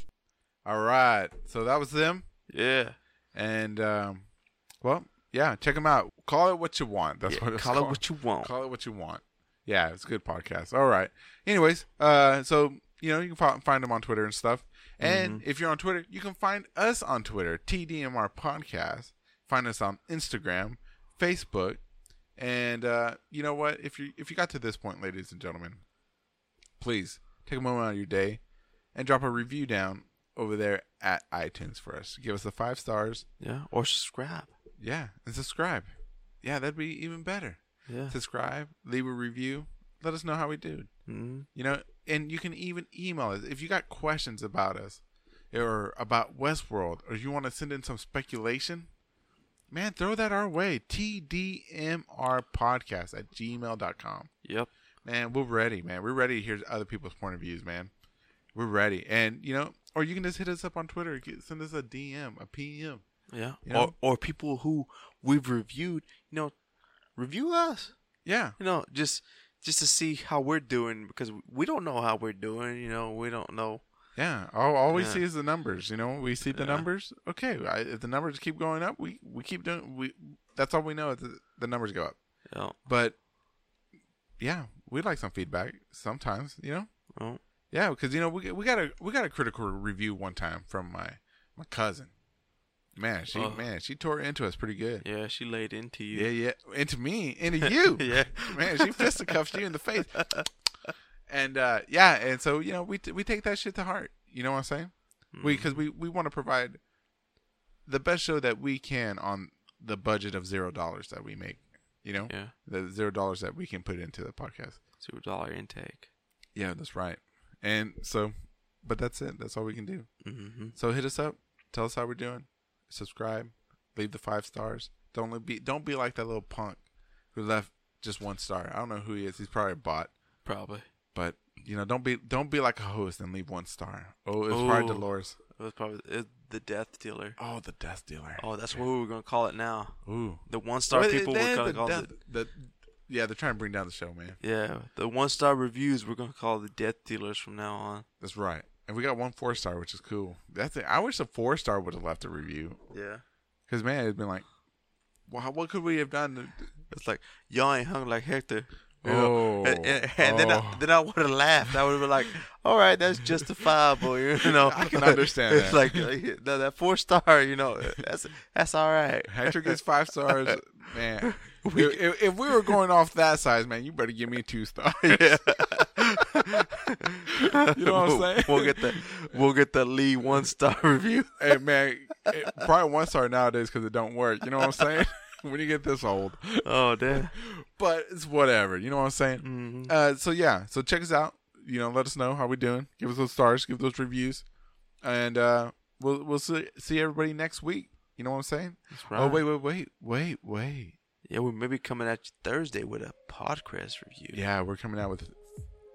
All right. So that was them. Yeah. And, check them out. Call it what you want. That's what it's called. Call it what you want. Call it what you want. Yeah, it's a good podcast. All right. Anyways, so, you can find them on Twitter and stuff. And if you're on Twitter, you can find us on Twitter, TDMR Podcast. Find us on Instagram, Facebook. And you know what? If you got to this point, ladies and gentlemen, please take a moment out of your day and drop a review down over there at iTunes for us. Give us the 5 stars. Yeah, or subscribe. Yeah, and subscribe. Yeah, that'd be even better. Yeah, subscribe, leave a review, let us know how we do. Mm-hmm. And you can even email us if you got questions about us or about Westworld, or you want to send in some speculation. Man, throw that our way. TDMRpodcast@gmail.com. Yep. Man, we're ready, man. We're ready to hear other people's point of views, man. We're ready. And, or you can just hit us up on Twitter. Send us a DM, a PM. Yeah. Or people who we've reviewed, review us. Yeah. Just to see how we're doing, because we don't know how we're doing. We don't know. Yeah, all we see is the numbers. We see the numbers. Okay, if the numbers keep going up, we keep doing. That's all we know is the numbers go up. Yeah. But yeah, we like some feedback sometimes. Oh. Yeah, because you know we got a critical review one time from my cousin. Man, she tore into us pretty good. Yeah, she laid into you. Yeah, into me, into you. Yeah, man, she fisticuffed you in the face. And and so you know we take that shit to heart. You know what I'm saying? Because we want to provide the best show that we can on the budget of $0 that we make. You know, the $0 that we can put into the podcast. $0 intake. Yeah, that's right. And so, but that's it. That's all we can do. Mm-hmm. So hit us up. Tell us how we're doing. Subscribe. Leave the 5 stars. Don't be like that little punk who left just 1 star. I don't know who he is. He's probably a bot. Probably. But you know, don't be like a host and leave 1 star. Oh, it's probably Dolores. It was probably the Death Dealer. Oh, the Death Dealer. Oh, that's what we're gonna call it now. Ooh, the 1 star people were gonna call it. Yeah, they're trying to bring down the show, man. Yeah, the 1 star reviews we're gonna call the Death Dealers from now on. That's right, and we got 1 4-star, which is cool. That's it. I wish the 4-star would have left a review. Yeah, because man, it'd been like, well, what could we have done? It's like y'all ain't hung like Hector. You know? And then I would have laughed. I would have been like, all right, that's justifiable. You know, I can understand that. It's like no, that 4-star. You know, that's all right. Hector gets 5 stars, man. If we were going off that size, man, you better give me 2 stars. Yeah. You know what I'm saying? We'll get the Lee 1 star review. Hey man, probably 1 star nowadays because it don't work. You know what I'm saying? When you get this old. Oh damn. But it's whatever. You know what I'm saying? Mm-hmm. So check us out. You know, let us know how we doing. Give us those stars. Give those reviews, and we'll see everybody next week. You know what I'm saying? That's right. Oh wait. Yeah, we may be coming at you Thursday with a podcast review. Yeah, we're coming out with...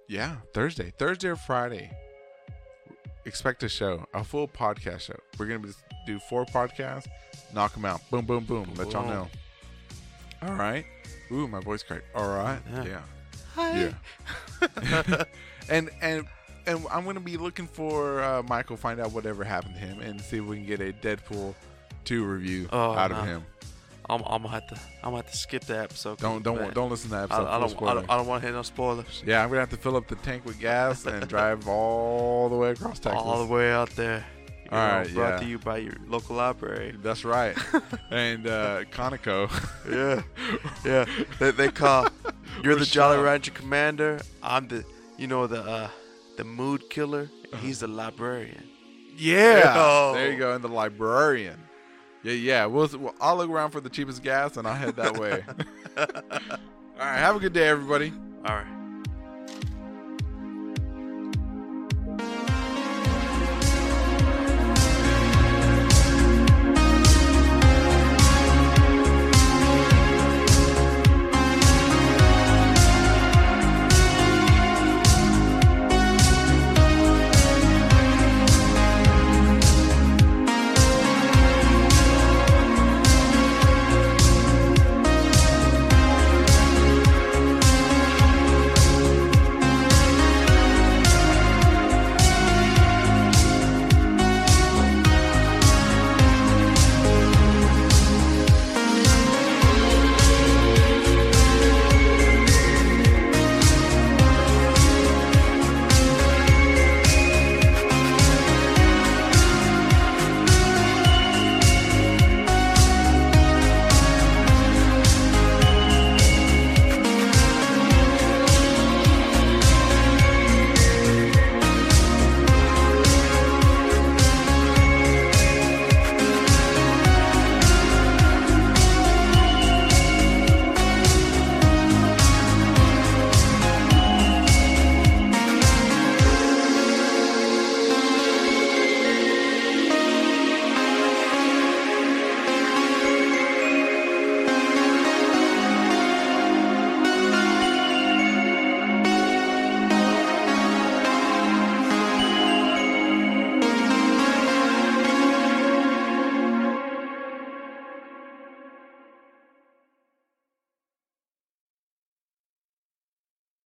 Yeah, Thursday or Friday. Expect a show. A full podcast show. We're going to do 4 podcasts. Knock them out. Boom, boom, boom. Let y'all know. All right. Ooh, my voice cracked. All right. Yeah. Hi. Yeah. and I'm going to be looking for Michael, find out whatever happened to him, and see if we can get a Deadpool 2 review out of him. I'm gonna have to skip that episode. Don't listen to that episode. I don't want to hear no spoilers. Yeah, I'm gonna have to fill up the tank with gas and drive all the way across Texas. All the way out there. All right. Brought to you by your local library. That's right. And Conoco. Yeah. They call. You're the Jolly Rancher commander. I'm the mood killer. He's the librarian. Yeah. Oh. There you go. And the librarian. Yeah. I'll look around for the cheapest gas, and I'll head that way. All right. Have a good day, everybody. All right.